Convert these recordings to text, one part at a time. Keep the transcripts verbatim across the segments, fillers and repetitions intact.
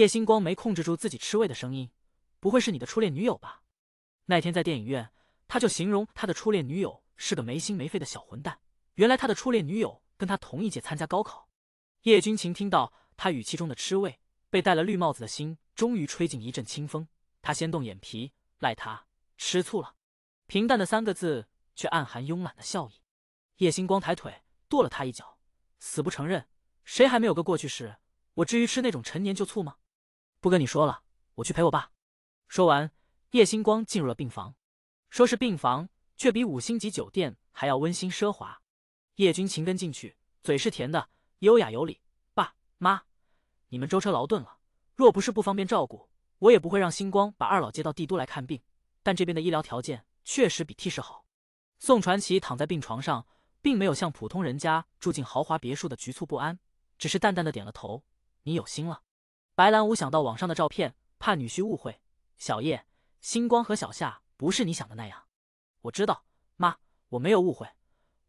叶星光没控制住自己吃味的声音，不会是你的初恋女友吧？那天在电影院，他就形容他的初恋女友是个没心没肺的小混蛋。原来他的初恋女友跟他同一届参加高考。叶君情听到他语气中的吃味，被戴了绿帽子的心终于吹进一阵清风。他先动眼皮，赖他吃醋了。平淡的三个字，却暗含慵懒的笑意。叶星光抬腿跺了他一脚，死不承认。谁还没有个过去式？我至于吃那种陈年旧醋吗？不跟你说了，我去陪我爸。说完，叶星光进入了病房。说是病房，却比五星级酒店还要温馨奢华。叶君情跟进去，嘴是甜的，优雅有礼。爸妈，你们舟车劳顿了，若不是不方便照顾，我也不会让星光把二老接到帝都来看病。但这边的医疗条件确实比 T 市好。宋传奇躺在病床上，并没有像普通人家住进豪华别墅的局促不安，只是淡淡的点了头。你有心了。白兰无想到网上的照片，怕女婿误会。小叶，星光和小夏不是你想的那样。我知道，妈，我没有误会。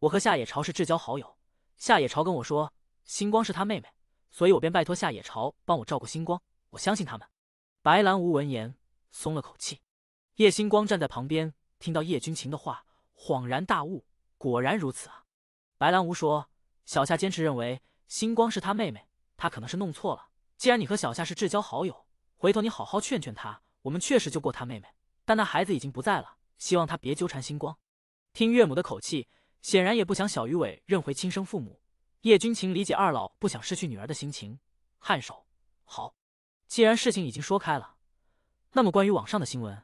我和夏野朝是至交好友，夏野朝跟我说星光是他妹妹，所以我便拜托夏野朝帮我照顾星光，我相信他们。白兰无闻言松了口气。叶星光站在旁边，听到叶君情的话，恍然大悟，果然如此啊。白兰无说，小夏坚持认为星光是他妹妹，他可能是弄错了。既然你和小夏是至交好友，回头你好好劝劝他，我们确实救过他妹妹，但那孩子已经不在了，希望他别纠缠星光。听岳母的口气，显然也不想小鱼尾认回亲生父母。叶君情理解二老不想失去女儿的心情，颔首好。既然事情已经说开了，那么关于网上的新闻，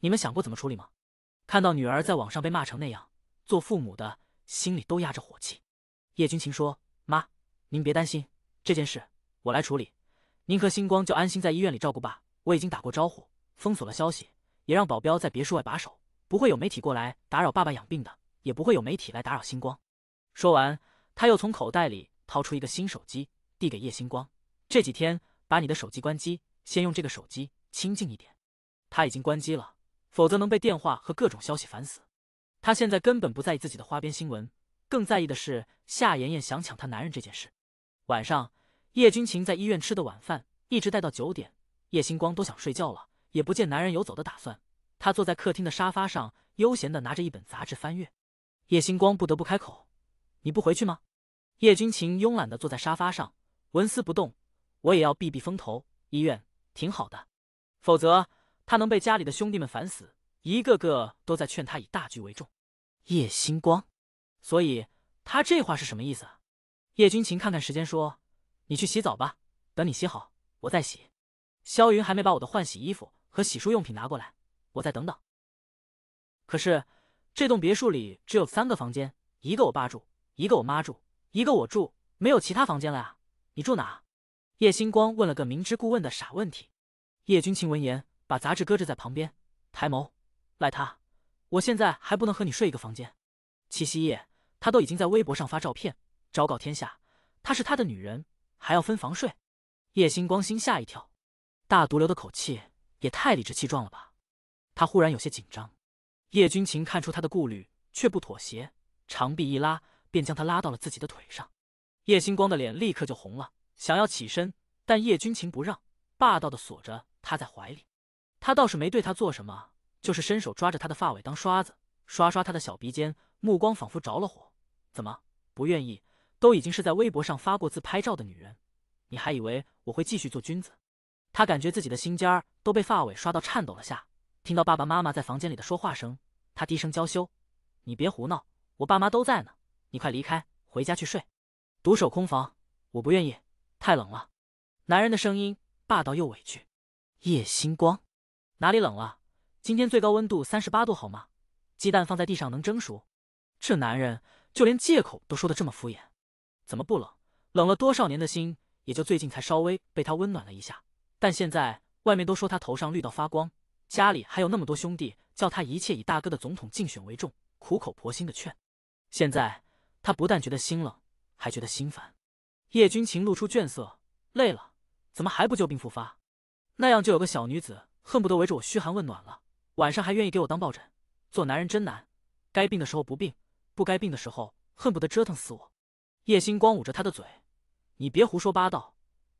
你们想过怎么处理吗？看到女儿在网上被骂成那样，做父母的心里都压着火气。叶君情说，妈，您别担心，这件事我来处理，您和星光就安心在医院里照顾吧。我已经打过招呼，封锁了消息，也让保镖在别墅外把守，不会有媒体过来打扰爸爸养病的，也不会有媒体来打扰星光。说完，他又从口袋里掏出一个新手机，递给叶星光，这几天把你的手机关机，先用这个手机清静一点。他已经关机了，否则能被电话和各种消息烦死。他现在根本不在意自己的花边新闻，更在意的是夏妍妍想抢他男人这件事。晚上叶君情在医院吃的晚饭一直待到九点，叶星光都想睡觉了，也不见男人有走的打算。他坐在客厅的沙发上，悠闲地拿着一本杂志翻阅。叶星光不得不开口，你不回去吗？叶君情慵懒地坐在沙发上，纹丝不动。我也要避避风头，医院挺好的，否则他能被家里的兄弟们烦死，一个个都在劝他以大局为重。叶星光，所以他这话是什么意思？叶君情看看时间说，你去洗澡吧，等你洗好我再洗。肖云还没把我的换洗衣服和洗漱用品拿过来，我再等等。可是这栋别墅里只有三个房间，一个我爸住，一个我妈住，一个我住，没有其他房间了啊，你住哪？叶星光问了个明知故问的傻问题。叶君情闻言把杂志搁置在旁边，抬眸赖他，我现在还不能和你睡一个房间。七夕夜他都已经在微博上发照片昭告天下，她是他的女人，还要分房睡。叶星光心吓一跳，大毒瘤的口气也太理直气壮了吧。他忽然有些紧张。叶君情看出他的顾虑，却不妥协，长臂一拉，便将他拉到了自己的腿上。叶星光的脸立刻就红了，想要起身，但叶君情不让，霸道的锁着他在怀里。他倒是没对他做什么，就是伸手抓着他的发尾当刷子，刷刷他的小鼻尖，目光仿佛着了火。怎么不愿意？都已经是在微博上发过自拍照的女人，你还以为我会继续做君子？他感觉自己的心尖儿都被发尾刷到颤抖了下。听到爸爸妈妈在房间里的说话声，他低声娇羞，你别胡闹，我爸妈都在呢，你快离开，回家去睡。独守空房，我不愿意，太冷了。男人的声音霸道又委屈。叶星光，哪里冷了？今天最高温度三十八度好吗？鸡蛋放在地上能蒸熟？这男人就连借口都说得这么敷衍。怎么不冷？冷了多少年的心也就最近才稍微被他温暖了一下，但现在外面都说他头上绿到发光，家里还有那么多兄弟叫他一切以大哥的总统竞选为重，苦口婆心的劝。现在他不但觉得心冷，还觉得心烦。叶君情露出倦色，累了，怎么还不旧病复发？那样就有个小女子恨不得围着我嘘寒问暖了，晚上还愿意给我当抱枕。做男人真难，该病的时候不病，不该病的时候恨不得折腾死我。叶星光捂着他的嘴，你别胡说八道，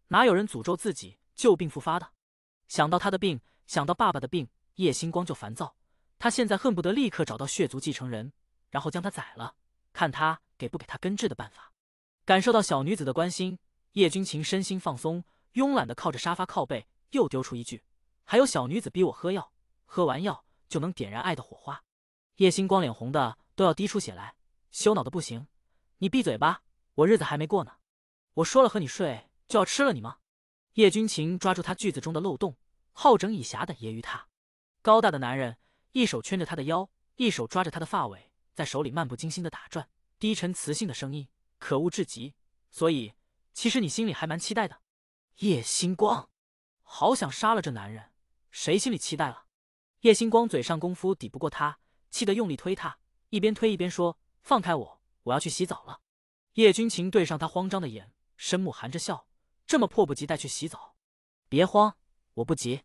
哪有人诅咒自己旧病复发的。想到他的病，想到爸爸的病，叶星光就烦躁。他现在恨不得立刻找到血族继承人，然后将他宰了，看他给不给他根治的办法。感受到小女子的关心，叶君情身心放松，慵懒的靠着沙发靠背，又丢出一句：“还有小女子逼我喝药，喝完药就能点燃爱的火花。”叶星光脸红的都要滴出血来，羞恼的不行：“你闭嘴吧，我日子还没过呢。我说了和你睡，就要吃了你吗？”叶君情抓住他句子中的漏洞，好整以暇的揶揄他。高大的男人一手圈着他的腰，一手抓着他的发尾，在手里漫不经心的打转，低沉磁性的声音可恶至极。所以其实你心里还蛮期待的。叶星光好想杀了这男人，谁心里期待了？叶星光嘴上功夫抵不过他，气得用力推他，一边推一边说：“放开我，我要去洗澡了。”叶君情对上他慌张的眼，深目含着笑，这么迫不及待去洗澡？别慌，我不急。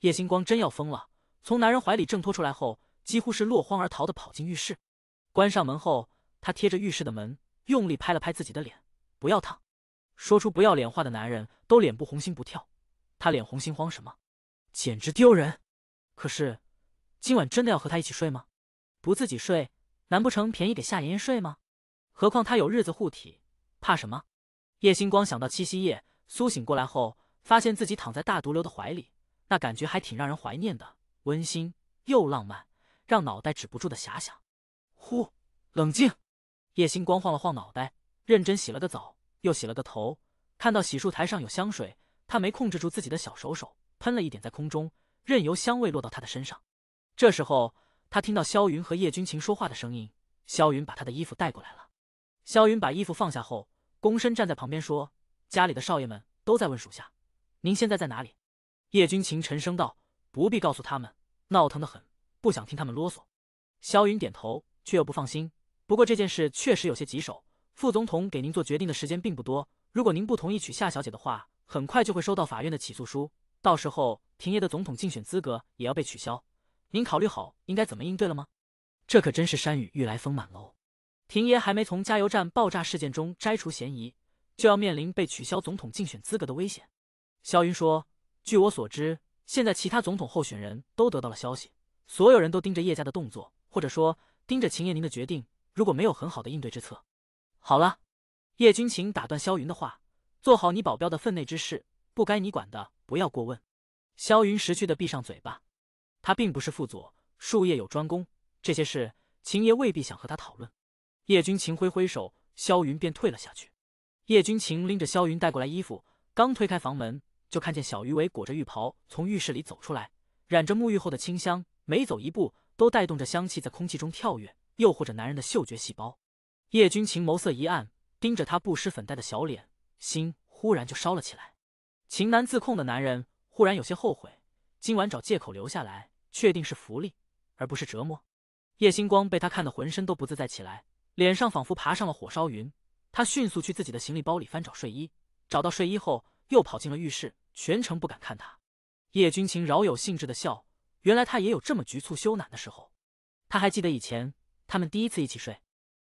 叶星光真要疯了，从男人怀里挣脱出来后，几乎是落荒而逃的跑进浴室。关上门后，他贴着浴室的门，用力拍了拍自己的脸：“不要烫。”说出不要脸话的男人都脸不红心不跳，他脸红心慌什么？简直丢人！可是今晚真的要和他一起睡吗？不自己睡，难不成便宜给夏妍妍睡吗？何况他有日子护体，怕什么？叶星光想到七夕夜苏醒过来后，发现自己躺在大毒瘤的怀里，那感觉还挺让人怀念的，温馨又浪漫，让脑袋止不住的遐想。呼，冷静！叶星光晃了晃脑袋，认真洗了个澡，又洗了个头。看到洗漱台上有香水，他没控制住自己的小手手，喷了一点在空中，任由香味落到他的身上。这时候，他听到萧云和叶君情说话的声音，萧云把他的衣服带过来了。萧云把衣服放下后，躬身站在旁边说：“家里的少爷们都在问属下，您现在在哪里？”叶君情沉声道：“不必告诉他们，闹腾得很，不想听他们啰嗦。”萧云点头，却又不放心：“不过这件事确实有些棘手，副总统给您做决定的时间并不多，如果您不同意娶夏小姐的话，很快就会收到法院的起诉书，到时候廷爷的总统竞选资格也要被取消。您考虑好应该怎么应对了吗？”这可真是山雨欲来风满楼。廷爷还没从加油站爆炸事件中摘除嫌疑，就要面临被取消总统竞选资格的危险。萧云说：“据我所知，现在其他总统候选人都得到了消息，所有人都盯着叶家的动作，或者说盯着秦爷您的决定，如果没有很好的应对之策。”好了，叶君情打断萧云的话：“做好你保镖的分内之事，不该你管的不要过问。”萧云识趣的闭上嘴巴，他并不是副佐，术业有专攻，这些事秦爷未必想和他讨论。叶君情挥挥手，萧云便退了下去。叶君情拎着萧云带过来衣服，刚推开房门，就看见小鱼尾裹着浴袍从浴室里走出来，染着沐浴后的清香，每走一步都带动着香气在空气中跳跃，诱惑着男人的嗅觉细胞。叶君情眸色一暗，盯着他不施粉黛的小脸，心忽然就烧了起来。情难自控的男人忽然有些后悔，今晚找借口留下来，确定是福利，而不是折磨。叶星光被他看得浑身都不自在起来，脸上仿佛爬上了火烧云。他迅速去自己的行李包里翻找睡衣，找到睡衣后又跑进了浴室，全程不敢看他。叶君情饶有兴致的笑，原来他也有这么局促羞赧的时候。他还记得以前他们第一次一起睡。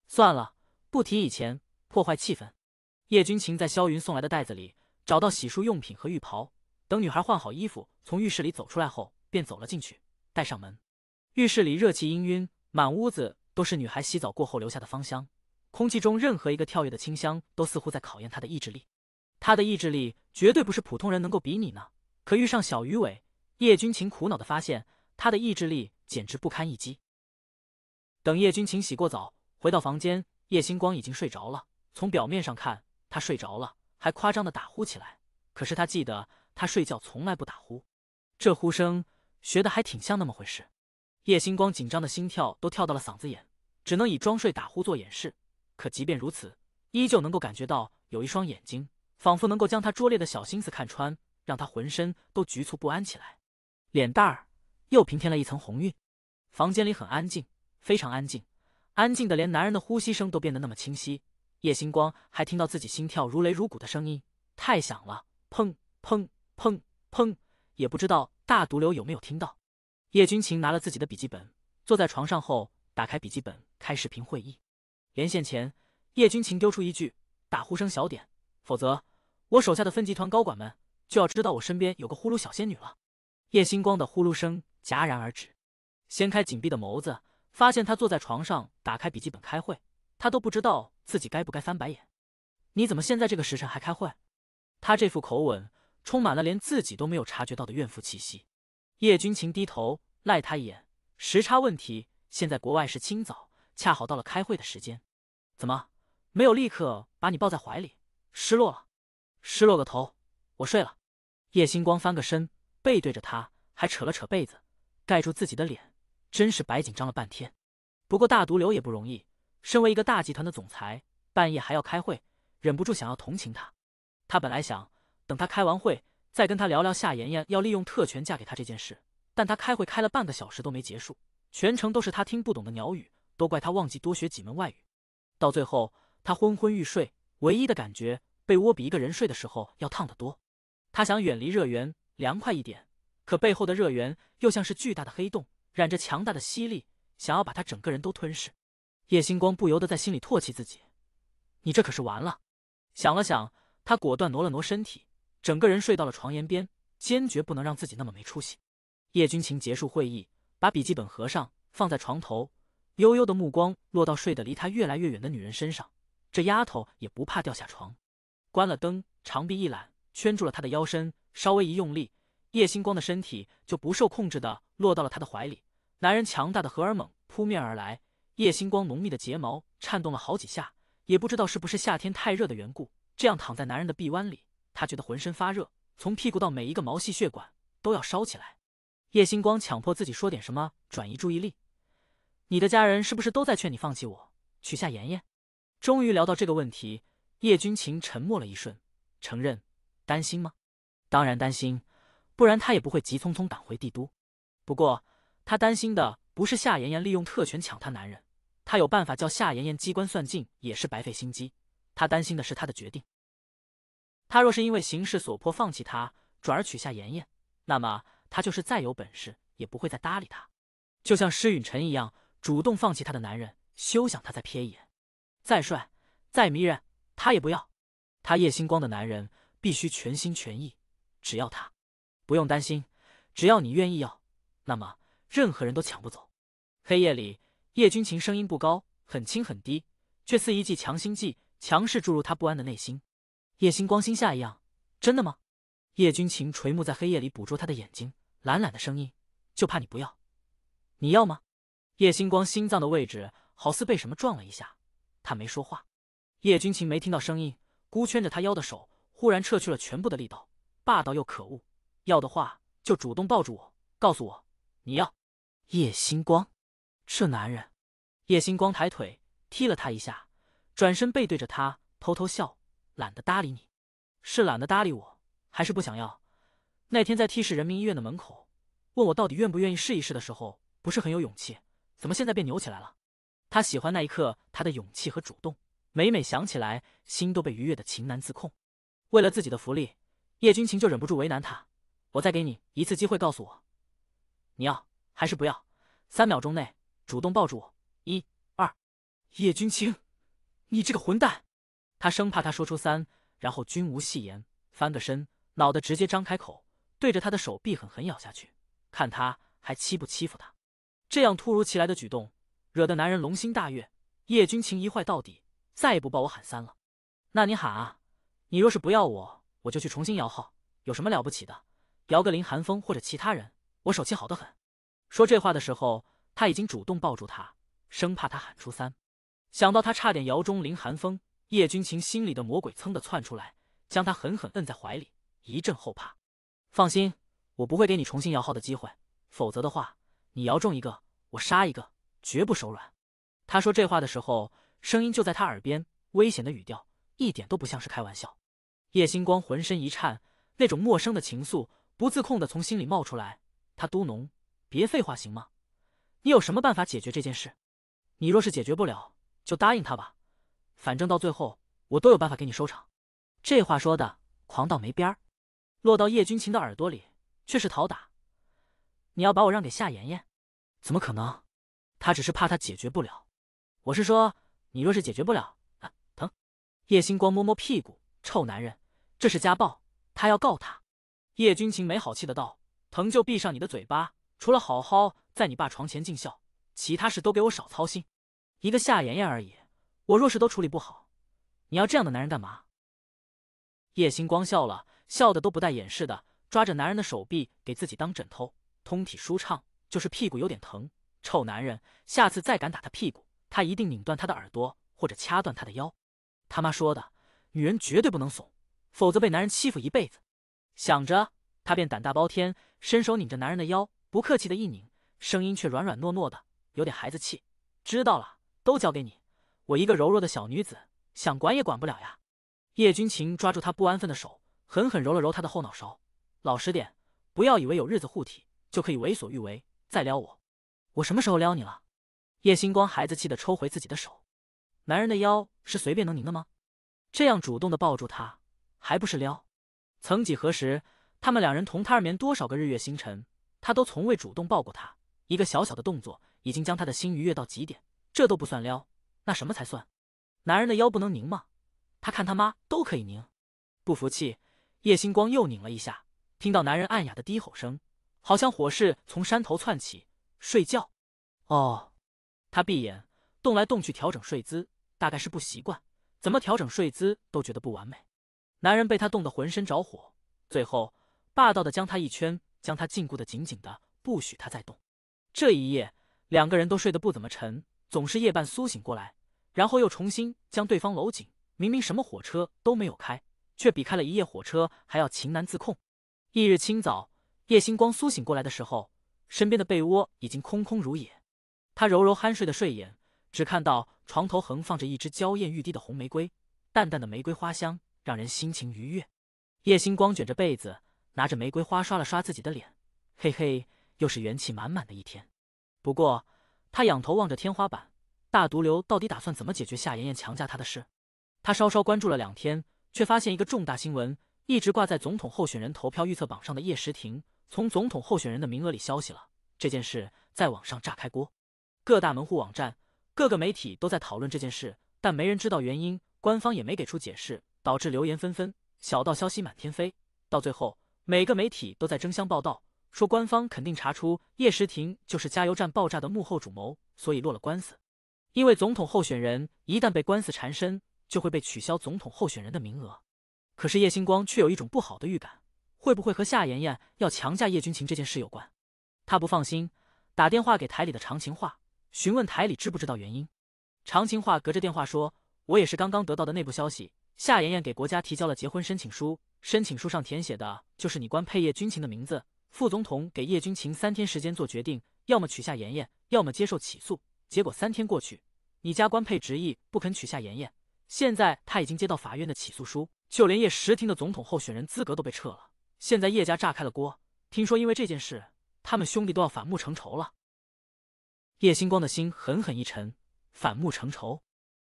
算了，不提以前，破坏气氛。叶君情在萧云送来的袋子里找到洗漱用品和浴袍，等女孩换好衣服从浴室里走出来后，便走了进去，带上门。浴室里热气氤氲，满屋子都是女孩洗澡过后留下的芳香，空气中任何一个跳跃的清香都似乎在考验她的意志力。她的意志力绝对不是普通人能够比拟呢。可遇上小鱼尾，叶君情苦恼地发现，她的意志力简直不堪一击。等叶君情洗过澡回到房间，叶星光已经睡着了。从表面上看，他睡着了，还夸张地打呼起来。可是他记得，他睡觉从来不打呼，这呼声学得还挺像那么回事。叶星光紧张的心跳都跳到了嗓子眼，只能以装睡打呼做掩饰。可即便如此，依旧能够感觉到有一双眼睛，仿佛能够将他拙劣的小心思看穿，让他浑身都局促不安起来，脸蛋儿又平添了一层红晕。房间里很安静，非常安静，安静的连男人的呼吸声都变得那么清晰。叶星光还听到自己心跳如雷如鼓的声音，太响了，砰砰砰砰，也不知道大毒瘤有没有听到。叶君情拿了自己的笔记本，坐在床上后打开笔记本开视频会议。连线前，叶君情丢出一句：“打呼声小点，否则我手下的分集团高管们就要知道我身边有个呼噜小仙女了。叶星光的呼噜声戛然而止，掀开紧闭的眸子，发现他坐在床上，打开笔记本开会。他都不知道自己该不该翻白眼。你怎么现在这个时辰还开会？他这副口吻充满了连自己都没有察觉到的怨妇气息。叶君情低头赖他一眼，时差问题，现在国外是清早，恰好到了开会的时间。怎么没有立刻把你抱在怀里？失落了？失落个头，我睡了。叶星光翻个身，背对着他，还扯了扯被子盖住自己的脸，真是白紧张了半天。不过大毒瘤也不容易，身为一个大集团的总裁，半夜还要开会，忍不住想要同情他。他本来想等他开完会再跟他聊聊夏妍妍要利用特权嫁给他这件事，但他开会开了半个小时都没结束，全程都是他听不懂的鸟语，都怪他忘记多学几门外语。到最后他昏昏欲睡，唯一的感觉被窝比一个人睡的时候要烫得多。他想远离热源凉快一点，可背后的热源又像是巨大的黑洞，染着强大的吸力，想要把他整个人都吞噬。叶星光不由得在心里唾弃自己，你这可是完了。想了想，他果断挪了挪身体，整个人睡到了床沿边，坚决不能让自己那么没出息。叶君情结束会议，把笔记本合上放在床头，悠悠的目光落到睡得离他越来越远的女人身上，这丫头也不怕掉下床。关了灯，长臂一揽圈住了他的腰身，稍微一用力，叶星光的身体就不受控制的落到了他的怀里。男人强大的荷尔蒙扑面而来，叶星光浓密的睫毛颤动了好几下，也不知道是不是夏天太热的缘故，这样躺在男人的臂弯里，他觉得浑身发热，从屁股到每一个毛细血管都要烧起来。叶星光强迫自己说点什么转移注意力。你的家人是不是都在劝你放弃我，娶夏妍妍？终于聊到这个问题，叶君情沉默了一瞬，承认，担心吗？当然担心，不然他也不会急匆匆赶回帝都。不过他担心的不是夏妍妍利用特权抢他男人，他有办法叫夏妍妍机关算尽也是白费心机，他担心的是他的决定。他若是因为形势所迫放弃他，转而娶夏妍妍，那么他就是再有本事也不会再搭理他。就像施允晨一样，主动放弃他的男人，休想他再瞥一眼。再帅再迷人他也不要。他叶星光的男人必须全心全意，只要他不用担心，只要你愿意要，那么任何人都抢不走。黑夜里，叶君情声音不高，很轻很低，却似一剂强心剂，强势注入他不安的内心。叶星光心下一样，真的吗？叶君情垂目在黑夜里捕捉他的眼睛，懒懒的声音，就怕你不要。你要吗？叶星光心脏的位置好似被什么撞了一下，他没说话。叶君情没听到声音，箍圈着他腰的手忽然撤去了全部的力道，霸道又可恶。要的话就主动抱住我，告诉我你要。叶星光，这男人。叶星光抬腿踢了他一下，转身背对着他偷偷笑，懒得搭理你。是懒得搭理我，还是不想要？那天在 T 市人民医院的门口问我到底愿不愿意试一试的时候，不是很有勇气，怎么现在变扭起来了？他喜欢那一刻他的勇气和主动，每每想起来心都被愉悦的情难自控。为了自己的福利，叶君情就忍不住为难他，我再给你一次机会，告诉我你要还是不要，三秒钟内主动抱住我，一二。叶君清，你这个混蛋。他生怕他说出三，然后均无戏言，翻个身，脑袋直接张开口，对着他的手臂狠狠咬下去，看他还欺不欺负他。这样突如其来的举动惹得男人龙心大悦，叶君清一坏到底，再也不抱我喊三了。那你喊啊，你若是不要我，我就去重新摇号，有什么了不起的，摇个林寒风或者其他人，我手气好得很。说这话的时候，他已经主动抱住他，生怕他喊出三。想到他差点摇中林寒风，叶君情心里的魔鬼噌的窜出来，将他狠狠摁在怀里，一阵后怕。放心，我不会给你重新摇号的机会，否则的话，你摇中一个，我杀一个，绝不手软。他说这话的时候，声音就在他耳边，危险的语调，一点都不像是开玩笑。叶星光浑身一颤，那种陌生的情愫不自控的从心里冒出来，他嘟哝，别废话行吗？你有什么办法解决这件事？你若是解决不了，就答应他吧，反正到最后我都有办法给你收场。这话说的狂到没边儿，落到叶君情的耳朵里却是讨打。你要把我让给夏妍妍？怎么可能？他只是怕他解决不了。我是说，你若是解决不了，啊，疼。叶星光摸摸屁股，臭男人，这是家暴，他要告他。叶君情没好气的道：“疼就闭上你的嘴巴，除了好好在你爸床前尽孝，其他事都给我少操心。一个夏妍妍而已，我若是都处理不好，你要这样的男人干嘛？”叶星光笑了，笑得都不带掩饰的，抓着男人的手臂给自己当枕头，通体舒畅，就是屁股有点疼。臭男人，下次再敢打他屁股，他一定拧断他的耳朵，或者掐断他的腰。他妈说的，女人绝对不能怂，否则被男人欺负一辈子。想着，他便胆大包天，伸手拧着男人的腰，不客气的一拧，声音却软软糯糯的，有点孩子气。知道了，都交给你，我一个柔弱的小女子，想管也管不了呀。叶君情抓住他不安分的手，狠狠揉了揉他的后脑勺，老实点，不要以为有日子护体就可以为所欲为。再撩我，我什么时候撩你了？叶星光孩子气的抽回自己的手，男人的腰是随便能拧的吗？这样主动的抱住他，还不是撩？曾几何时，他们两人同榻而眠多少个日月星辰，他都从未主动抱过他，一个小小的动作已经将他的心愉悦到极点，这都不算撩，那什么才算？男人的腰不能拧吗？他看他妈都可以拧。不服气，叶星光又拧了一下，听到男人暗哑的低吼声，好像火势从山头窜起。睡觉。哦，他闭眼动来动去调整睡姿，大概是不习惯，怎么调整睡姿都觉得不完美。男人被他冻得浑身着火，最后霸道的将他一圈，将他禁锢得紧紧的，不许他再动。这一夜两个人都睡得不怎么沉，总是夜半苏醒过来，然后又重新将对方搂紧。明明什么火车都没有开，却比开了一夜火车还要情难自控。翌日清早，叶星光苏醒过来的时候，身边的被窝已经空空如也。他揉揉酣睡的睡眼，只看到床头横放着一只娇艳欲滴的红玫瑰，淡淡的玫瑰花香让人心情愉悦。叶星光卷着被子，拿着玫瑰花刷了刷自己的脸，嘿嘿，又是元气满满的一天。不过他仰头望着天花板，大毒瘤到底打算怎么解决夏妍妍强加他的事？他稍稍关注了两天，却发现一个重大新闻，一直挂在总统候选人投票预测榜上的叶时廷从总统候选人的名额里消息了。这件事在网上炸开锅，各大门户网站、各个媒体都在讨论这件事，但没人知道原因，官方也没给出解释，导致流言纷纷，小道消息满天飞。到最后每个媒体都在争相报道，说官方肯定查出叶时廷就是加油站爆炸的幕后主谋，所以落了官司。因为总统候选人一旦被官司缠身，就会被取消总统候选人的名额。可是叶星光却有一种不好的预感，会不会和夏妍妍要强嫁叶君情这件事有关？他不放心，打电话给台里的常情话，询问台里知不知道原因。常情话隔着电话说：“我也是刚刚得到的内部消息，夏妍妍给国家提交了结婚申请书，申请书上填写的就是你官配叶君情的名字。副总统给叶君情三天时间做决定，要么娶夏妍妍，要么接受起诉。结果三天过去，你家官配执意不肯娶夏妍妍。”现在他已经接到法院的起诉书，就连叶时廷的总统候选人资格都被撤了。现在叶家炸开了锅，听说因为这件事，他们兄弟都要反目成仇了。叶星光的心狠狠一沉，反目成仇。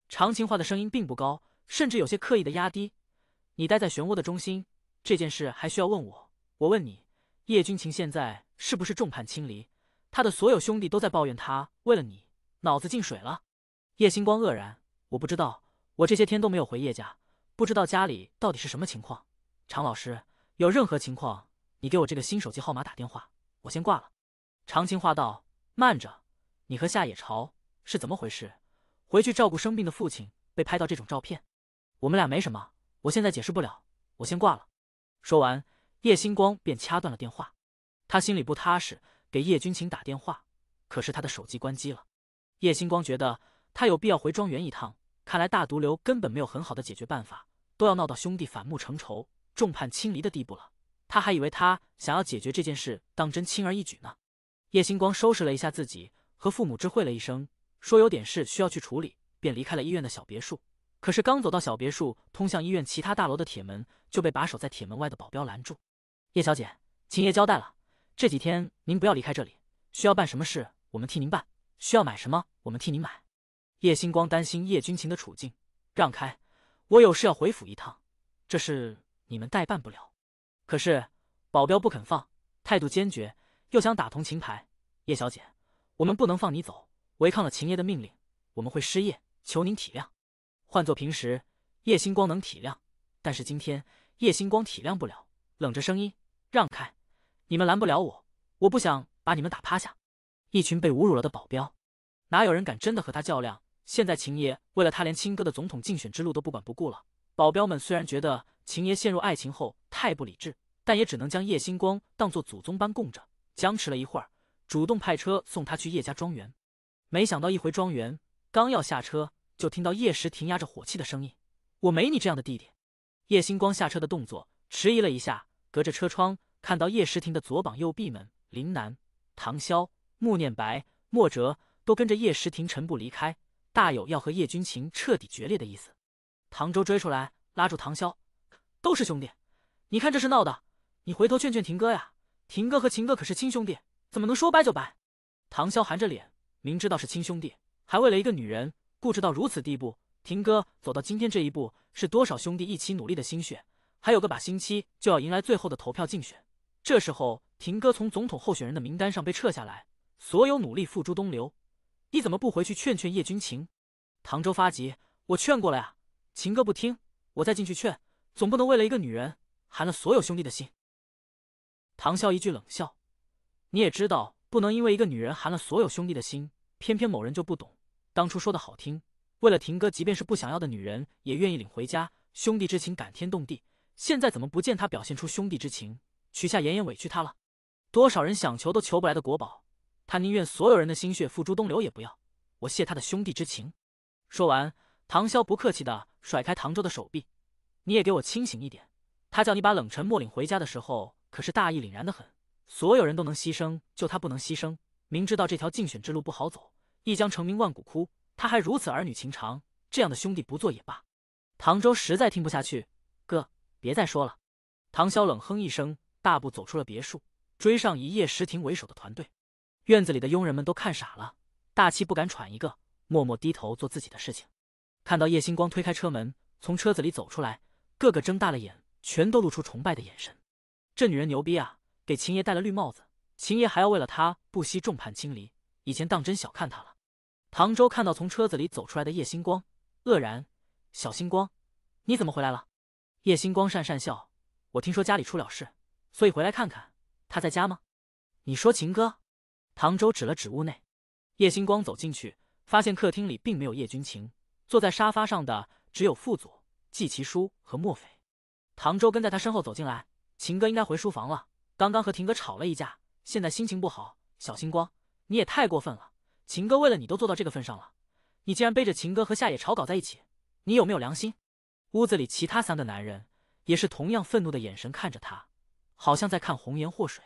常情话的声音并不高，甚至有些刻意的压低。你待在漩涡的中心，这件事还需要问我？我问你，叶君情现在是不是众叛亲离？他的所有兄弟都在抱怨他为了你脑子进水了。叶星光愕然，我不知道。我这些天都没有回叶家，不知道家里到底是什么情况。常老师，有任何情况，你给我这个新手机号码打电话，我先挂了。常青话道：慢着，你和夏野潮是怎么回事？回去照顾生病的父亲，被拍到这种照片。我们俩没什么，我现在解释不了，我先挂了。说完，叶星光便掐断了电话。他心里不踏实，给叶君情打电话，可是他的手机关机了。叶星光觉得他有必要回庄园一趟。看来大毒瘤根本没有很好的解决办法，都要闹到兄弟反目成仇、众叛亲离的地步了。他还以为他想要解决这件事当真轻而易举呢。叶星光收拾了一下自己，和父母知会了一声，说有点事需要去处理，便离开了医院的小别墅。可是刚走到小别墅通向医院其他大楼的铁门，就被把守在铁门外的保镖拦住。叶小姐，秦爷交代了，这几天您不要离开这里，需要办什么事我们替您办，需要买什么我们替您买。叶星光担心叶君情的处境，让开，我有事要回府一趟，这事你们代办不了。可是保镖不肯放，态度坚决，又想打同情牌。叶小姐，我们不能放你走，违抗了秦爷的命令，我们会失业，求您体谅。换做平时，叶星光能体谅，但是今天叶星光体谅不了，冷着声音，让开，你们拦不了我，我不想把你们打趴下。一群被侮辱了的保镖，哪有人敢真的和他较量？现在秦爷为了他，连亲哥的总统竞选之路都不管不顾了。保镖们虽然觉得秦爷陷入爱情后太不理智，但也只能将叶星光当作祖宗般供着。僵持了一会儿，主动派车送他去叶家庄园。没想到一回庄园，刚要下车，就听到叶时停压着火气的声音：“我没你这样的弟弟。”叶星光下车的动作迟疑了一下，隔着车窗看到叶时停的左膀右臂们，林南、唐潇、穆念白、莫哲都跟着叶时停沉步离开，大有要和叶君情彻底决裂的意思。唐周追出来，拉住唐潇：“都是兄弟，你看这是闹的，你回头劝劝霆哥呀。霆哥和秦哥可是亲兄弟，怎么能说掰就掰？”唐潇含着脸，明知道是亲兄弟，还为了一个女人固执到如此地步。霆哥走到今天这一步，是多少兄弟一起努力的心血，还有个把星期就要迎来最后的投票竞选。这时候，霆哥从总统候选人的名单上被撤下来，所有努力付诸东流。你怎么不回去劝劝叶君情？唐周发急：“我劝过了呀，秦哥不听，我再进去劝，总不能为了一个女人寒了所有兄弟的心。”唐潇一句冷笑：“你也知道，不能因为一个女人寒了所有兄弟的心，偏偏某人就不懂。当初说的好听，为了霆哥，即便是不想要的女人也愿意领回家，兄弟之情感天动地。现在怎么不见他表现出兄弟之情，取下颜颜委屈他了？多少人想求都求不来的国宝，他宁愿所有人的心血付诸东流也不要。我谢他的兄弟之情。”说完，唐潇不客气的甩开唐周的手臂：“你也给我清醒一点，他叫你把冷沉默领回家的时候，可是大义凛然的很，所有人都能牺牲，就他不能牺牲。明知道这条竞选之路不好走，一将成名万骨枯，他还如此儿女情长，这样的兄弟不做也罢。”唐周实在听不下去：“哥，别再说了。”唐潇冷哼一声，大步走出了别墅，追上以叶时停为首的团队。院子里的佣人们都看傻了，大气不敢喘一个，默默低头做自己的事情。看到叶星光推开车门，从车子里走出来，个个睁大了眼，全都露出崇拜的眼神。这女人牛逼啊，给秦爷戴了绿帽子，秦爷还要为了她不惜众叛亲离，以前当真小看她了。唐周看到从车子里走出来的叶星光，愕然：“小星光，你怎么回来了？”叶星光讪讪笑：“我听说家里出了事，所以回来看看，他在家吗？”“你说秦哥？”唐周指了指屋内。叶星光走进去，发现客厅里并没有叶君情，坐在沙发上的只有副佐、季其书和莫非。唐周跟在他身后走进来：“秦哥应该回书房了，刚刚和霆哥吵了一架，现在心情不好。小星光，你也太过分了，秦哥为了你都做到这个份上了，你竟然背着秦哥和夏野吵搞在一起，你有没有良心？”屋子里其他三个男人也是同样愤怒的眼神看着他，好像在看红颜祸水。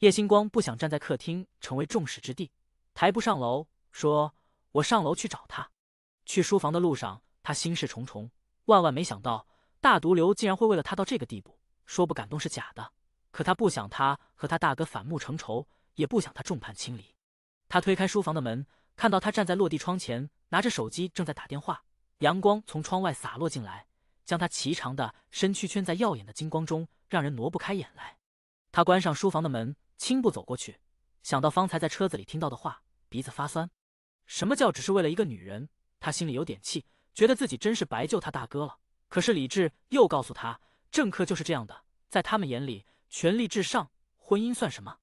叶星光不想站在客厅成为众矢之的，抬步上楼，说：“我上楼去找他。”去书房的路上，他心事重重，万万没想到大毒瘤竟然会为了他到这个地步。说不感动是假的，可他不想他和他大哥反目成仇，也不想他众叛亲离。他推开书房的门，看到他站在落地窗前，拿着手机正在打电话。阳光从窗外洒落进来，将他颀长的身躯圈在耀眼的金光中，让人挪不开眼来。他关上书房的门，轻步走过去，想到方才在车子里听到的话，鼻子发酸。什么叫只是为了一个女人？他心里有点气，觉得自己真是白救他大哥了。可是理智又告诉他，政客就是这样的，在他们眼里，权力至上，婚姻算什么？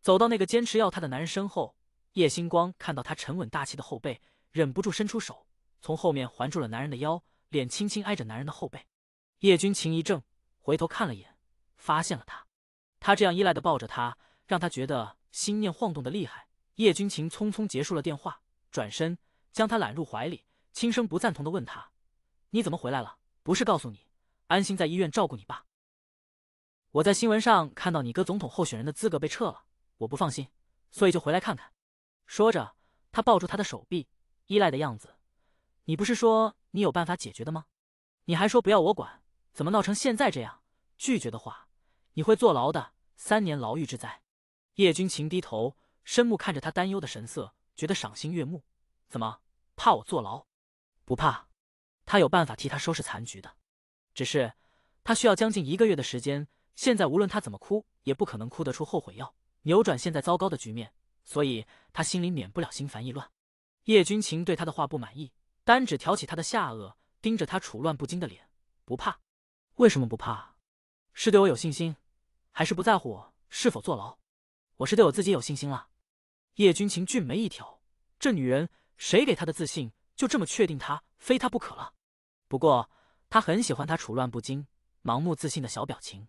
走到那个坚持要他的男人身后，叶星光看到他沉稳大气的后背，忍不住伸出手，从后面环住了男人的腰，脸轻轻挨着男人的后背。叶君情一怔，回头看了眼，发现了他。他这样依赖的抱着他，让他觉得心念晃动的厉害。叶君情匆匆结束了电话，转身将他揽入怀里，轻声不赞同的问他：“你怎么回来了？不是告诉你？安心在医院照顾你爸。我在新闻上看到你哥总统候选人的资格被撤了，我不放心，所以就回来看看。”说着，他抱住他的手臂，依赖的样子：“你不是说你有办法解决的吗？你还说不要我管，怎么闹成现在这样？拒绝的话，你会坐牢的，三年牢狱之灾。”叶君情低头，深目看着他担忧的神色，觉得赏心悦目。怎么，怕我坐牢？不怕，他有办法替他收拾残局的。只是他需要将近一个月的时间，现在无论他怎么哭，也不可能哭得出后悔药，扭转现在糟糕的局面，所以他心里免不了心烦意乱。叶君情对他的话不满意，单指挑起他的下颚，盯着他处乱不惊的脸：“不怕。”“为什么不怕？是对我有信心，还是不在乎我是否坐牢，我是对我自己有信心了。叶君情俊眉一挑，这女人谁给她的自信，就这么确定她非她不可了。不过他很喜欢她处乱不惊、盲目自信的小表情。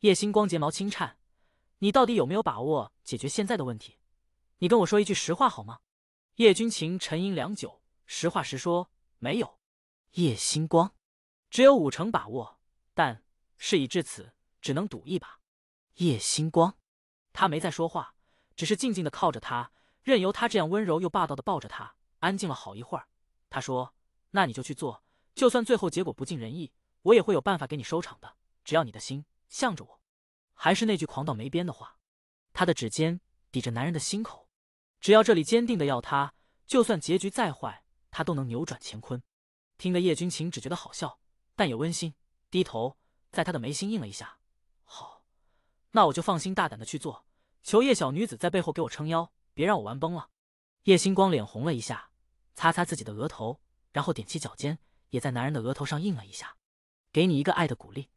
叶星光睫毛轻颤，你到底有没有把握解决现在的问题？你跟我说一句实话好吗？叶君情沉吟良久，实话实说，没有。叶星光，只有五成把握，但事已至此，只能赌一把。叶星光，他没再说话，只是静静的靠着他，任由他这样温柔又霸道的抱着他，安静了好一会儿。他说：“那你就去做，就算最后结果不尽人意，我也会有办法给你收场的。只要你的心向着我。”还是那句狂到没边的话，他的指尖抵着男人的心口，只要这里坚定的要他，就算结局再坏，他都能扭转乾坤。听得叶君情只觉得好笑，但也温馨，低头在他的眉心印了一下。好，那我就放心大胆的去做，求叶小女子在背后给我撑腰，别让我玩崩了。叶星光脸红了一下，擦擦自己的额头，然后踮起脚尖，也在男人的额头上印了一下，给你一个爱的鼓励。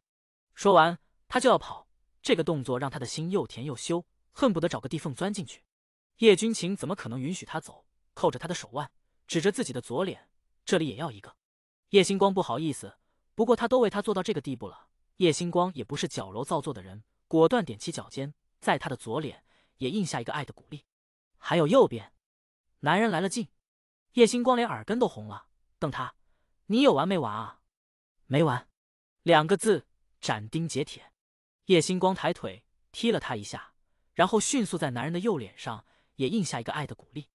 说完他就要跑，这个动作让他的心又甜又羞，恨不得找个地缝钻进去。叶君情怎么可能允许他走，扣着他的手腕，指着自己的左脸，这里也要一个。叶星光不好意思，不过他都为他做到这个地步了，叶星光也不是矫揉造作的人，果断踮起脚尖，在他的左脸也印下一个爱的鼓励。还有右边。男人来了近，叶星光连耳根都红了，瞪他，你有完没完啊？没完两个字，斩钉截铁。叶星光抬腿踢了他一下，然后迅速在男人的右脸上也印下一个爱的鼓励。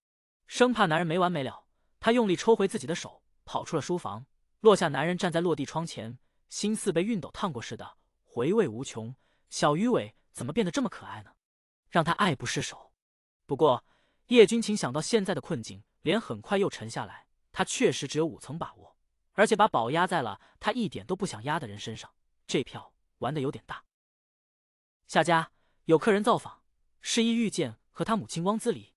生怕男人没完没了，他用力抽回自己的手，跑出了书房，落下男人站在落地窗前，心似被熨斗烫过似的，回味无穷。小鱼尾怎么变得这么可爱呢？让他爱不释手。不过叶君情想到现在的困境，脸很快又沉下来，他确实只有五层把握，而且把宝压在了他一点都不想压的人身上，这票玩得有点大。下家有客人造访，是伊玉见和他母亲汪姿黎。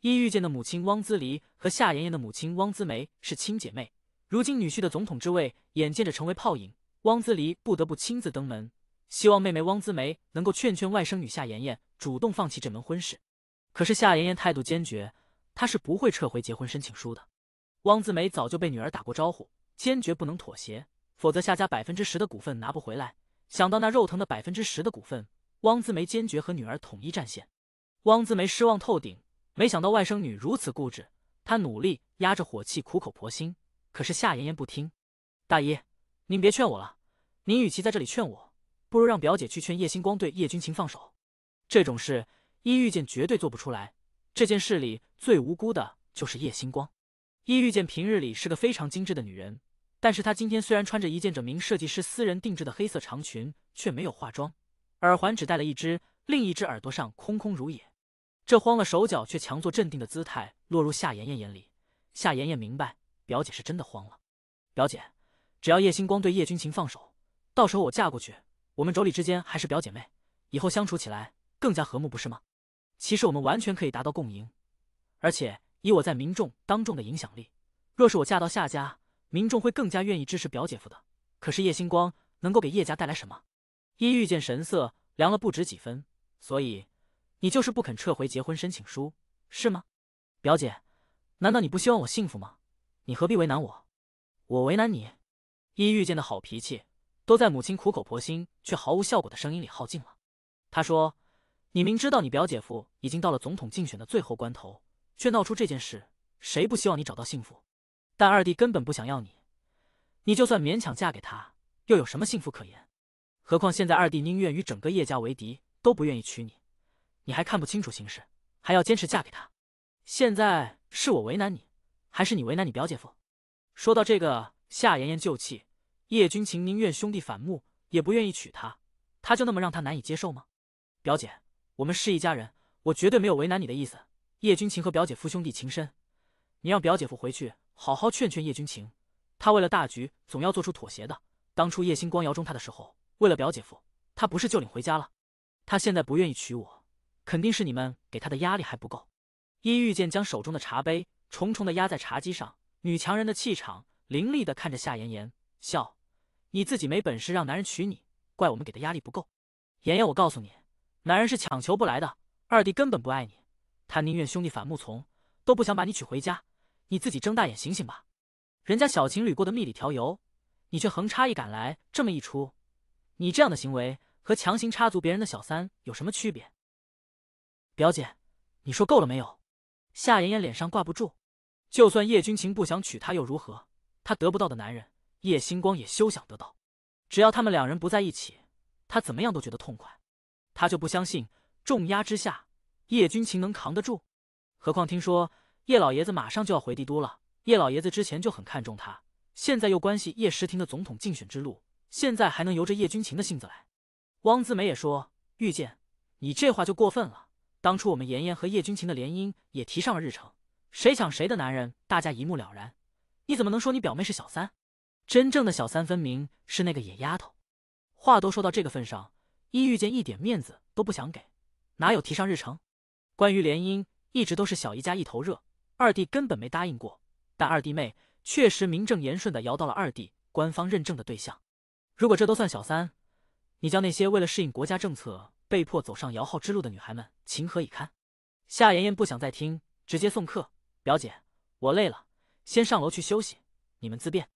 伊玉见的母亲汪姿黎和夏妍妍的母亲汪姿梅是亲姐妹，如今女婿的总统之位眼见着成为泡影，汪姿黎不得不亲自登门，希望妹妹汪姿梅能够劝劝外甥女夏妍妍主动放弃这门婚事。可是夏妍妍态度坚决，她是不会撤回结婚申请书的。汪姿梅早就被女儿打过招呼，坚决不能妥协，否则夏家 百分之十 的股份拿不回来。想到那肉疼的 百分之十 的股份，汪姿梅坚决和女儿统一战线。汪姿梅失望透顶，没想到外甥女如此固执，她努力压着火气苦口婆心，可是夏妍妍不听。大姨，您别劝我了，您与其在这里劝我，不如让表姐去劝叶星光对叶君情放手。这种事伊玉见绝对做不出来，这件事里最无辜的就是叶星光。伊玉见平日里是个非常精致的女人，但是她今天虽然穿着一件着名设计师私人定制的黑色长裙，却没有化妆，耳环只戴了一只，另一只耳朵上空空如也。这慌了手脚却强作镇定的姿态落入夏妍妍眼里，夏妍妍明白表姐是真的慌了。表姐，只要叶星光对叶君情放手，到时候我嫁过去，我们妯娌之间还是表姐妹，以后相处起来更加和睦，不是吗？其实我们完全可以达到共赢，而且以我在民众当众的影响力，若是我嫁到夏家，民众会更加愿意支持表姐夫的。可是叶星光能够给叶家带来什么？伊玉见神色凉了不止几分，所以你就是不肯撤回结婚申请书，是吗？表姐，难道你不希望我幸福吗？你何必为难我？我为难你？伊玉见的好脾气都在母亲苦口婆心却毫无效果的声音里耗尽了。他说，你明知道你表姐夫已经到了总统竞选的最后关头，却闹出这件事，谁不希望你找到幸福？但二弟根本不想要你，你就算勉强嫁给他，又有什么幸福可言？何况现在二弟宁愿与整个叶家为敌，都不愿意娶你，你还看不清楚形势，还要坚持嫁给他。现在是我为难你，还是你为难你表姐夫？说到这个，夏妍妍就气，叶君情宁愿兄弟反目，也不愿意娶她，他就那么让他难以接受吗？表姐，我们是一家人，我绝对没有为难你的意思。叶君情和表姐夫兄弟情深，你让表姐夫回去好好劝劝叶君情，他为了大局总要做出妥协的。当初叶星光摇中他的时候，为了表姐夫，他不是就领回家了？他现在不愿意娶我，肯定是你们给他的压力还不够。伊玉见将手中的茶杯重重的压在茶几上，女强人的气场凌厉的看着夏妍妍笑，你自己没本事让男人娶你，怪我们给的压力不够。妍妍，我告诉你，男人是强求不来的，二弟根本不爱你，他宁愿兄弟反目从，都不想把你娶回家，你自己睁大眼醒醒吧。人家小情侣过的蜜里调油，你却横插一杆来这么一出，你这样的行为和强行插足别人的小三有什么区别？表姐，你说够了没有？夏妍妍脸上挂不住，就算叶君情不想娶她又如何？她得不到的男人，叶星光也休想得到。只要他们两人不在一起，她怎么样都觉得痛快。她就不相信重压之下叶君情能扛得住。何况听说叶老爷子马上就要回帝都了，叶老爷子之前就很看重她，现在又关系叶时廷的总统竞选之路，现在还能由着叶君情的性子来。汪姿梅也说，遇见你这话就过分了，当初我们妍妍和叶君情的联姻也提上了日程，谁抢谁的男人大家一目了然，你怎么能说你表妹是小三？真正的小三分明是那个野丫头。话都说到这个份上，一遇见一点面子都不想给，哪有提上日程？关于联姻一直都是小姨家一头热，二弟根本没答应过，但二弟妹确实名正言顺地摇到了二弟官方认证的对象。如果这都算小三，你叫那些为了适应国家政策被迫走上摇号之路的女孩们情何以堪？夏妍妍不想再听，直接送客。表姐，我累了，先上楼去休息，你们自便。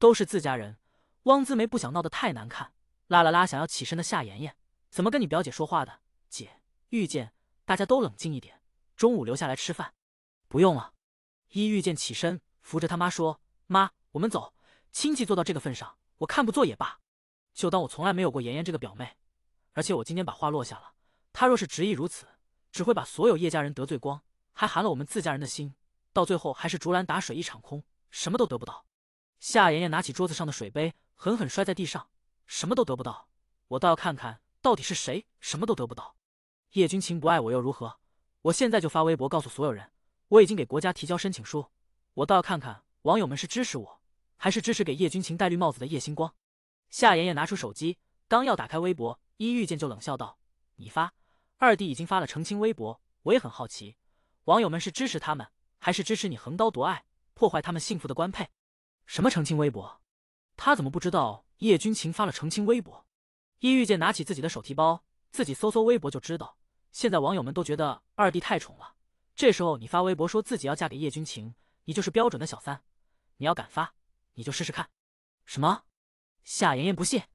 都是自家人，汪姿梅不想闹得太难看，拉了拉想要起身的夏妍妍，怎么跟你表姐说话的？姐，遇见大家都冷静一点，中午留下来吃饭。不用了。一遇见起身扶着他妈说，妈，我们走，亲戚做到这个份上，我看不做也罢，就当我从来没有过妍妍这个表妹。而且我今天把话落下了，他若是执意如此，只会把所有叶家人得罪光，还寒了我们自家人的心，到最后还是竹篮打水一场空，什么都得不到。夏妍妍拿起桌子上的水杯狠狠摔在地上，什么都得不到，我倒要看看到底是谁什么都得不到。叶君情不爱我又如何？我现在就发微博告诉所有人，我已经给国家提交申请书，我倒要看看网友们是支持我，还是支持给叶君情戴绿帽子的叶星光。夏妍妍拿出手机刚要打开微博，一遇见就冷笑道，你发？二弟已经发了澄清微博，我也很好奇，网友们是支持他们，还是支持你横刀夺爱，破坏他们幸福的官配？什么澄清微博？他怎么不知道叶君情发了澄清微博？一遇见拿起自己的手提包，自己搜搜微博就知道，现在网友们都觉得二弟太宠了，这时候你发微博说自己要嫁给叶君情，你就是标准的小三，你要敢发，你就试试看。什么？夏妍妍不屑，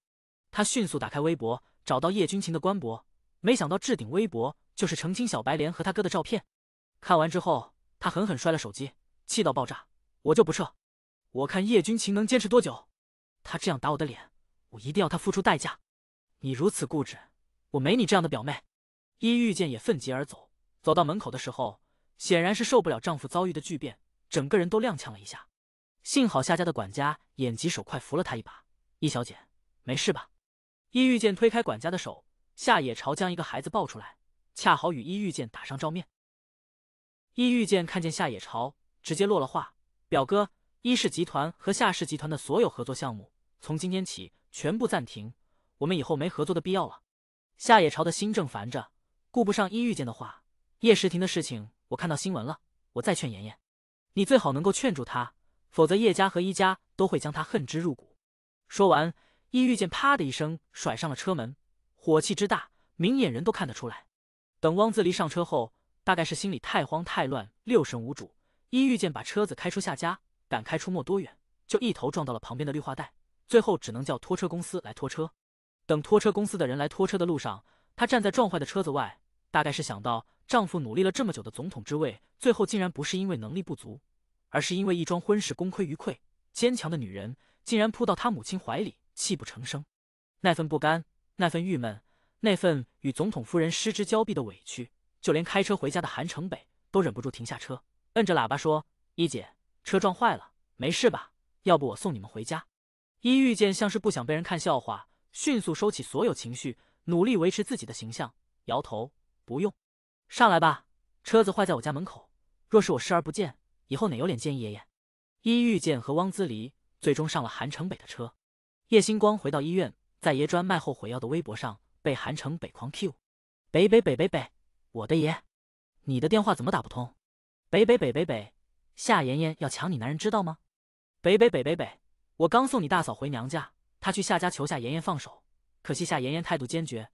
她迅速打开微博找到叶君情的官博，没想到置顶微博就是澄清小白莲和他哥的照片。看完之后，他狠狠摔了手机，气到爆炸，我就不撤，我看叶君情能坚持多久，他这样打我的脸，我一定要他付出代价。你如此固执，我没你这样的表妹。一遇见也奋楫而走，走到门口的时候，显然是受不了丈夫遭遇的巨变，整个人都踉跄了一下。幸好夏家的管家眼疾手快扶了他一把，叶小姐，没事吧？一遇见推开管家的手，夏野朝将一个孩子抱出来，恰好与一遇见打上照面。一遇见看见夏野朝，直接落了话，表哥，伊氏集团和夏氏集团的所有合作项目，从今天起全部暂停，我们以后没合作的必要了。夏野朝的心正烦着，顾不上一遇见的话，叶时廷的事情我看到新闻了，我再劝妍妍，你最好能够劝住他，否则叶家和伊家都会将他恨之入骨。说完，一遇见啪的一声甩上了车门，火气之大，明眼人都看得出来。等汪自离上车后，大概是心里太慌太乱，六神无主，一遇见把车子开出夏家，敢开出没多远，就一头撞到了旁边的绿化带，最后只能叫拖车公司来拖车。等拖车公司的人来拖车的路上，她站在撞坏的车子外，大概是想到丈夫努力了这么久的总统之位，最后竟然不是因为能力不足，而是因为一桩婚事功亏一篑，坚强的女人竟然扑到她母亲怀里，泣不成声。那份不甘，那份郁闷，那份与总统夫人失之交臂的委屈，就连开车回家的韩城北都忍不住停下车，摁着喇叭说，一姐，车撞坏了，没事吧？要不我送你们回家。一遇见像是不想被人看笑话，迅速收起所有情绪，努力维持自己的形象，摇头，不用。上来吧，车子坏在我家门口，若是我视而不见，以后哪有脸见爷爷。一遇见和汪姿离最终上了韩城北的车。叶星光回到医院，在爷专卖后悔药的微博上被韩城北狂 Q， 北北北北北，我的爷，你的电话怎么打不通？北北北北北，夏妍妍要抢你男人知道吗？北北北北北，我刚送你大嫂回娘家，她去夏家求夏妍妍放手，可惜夏妍妍态度坚决，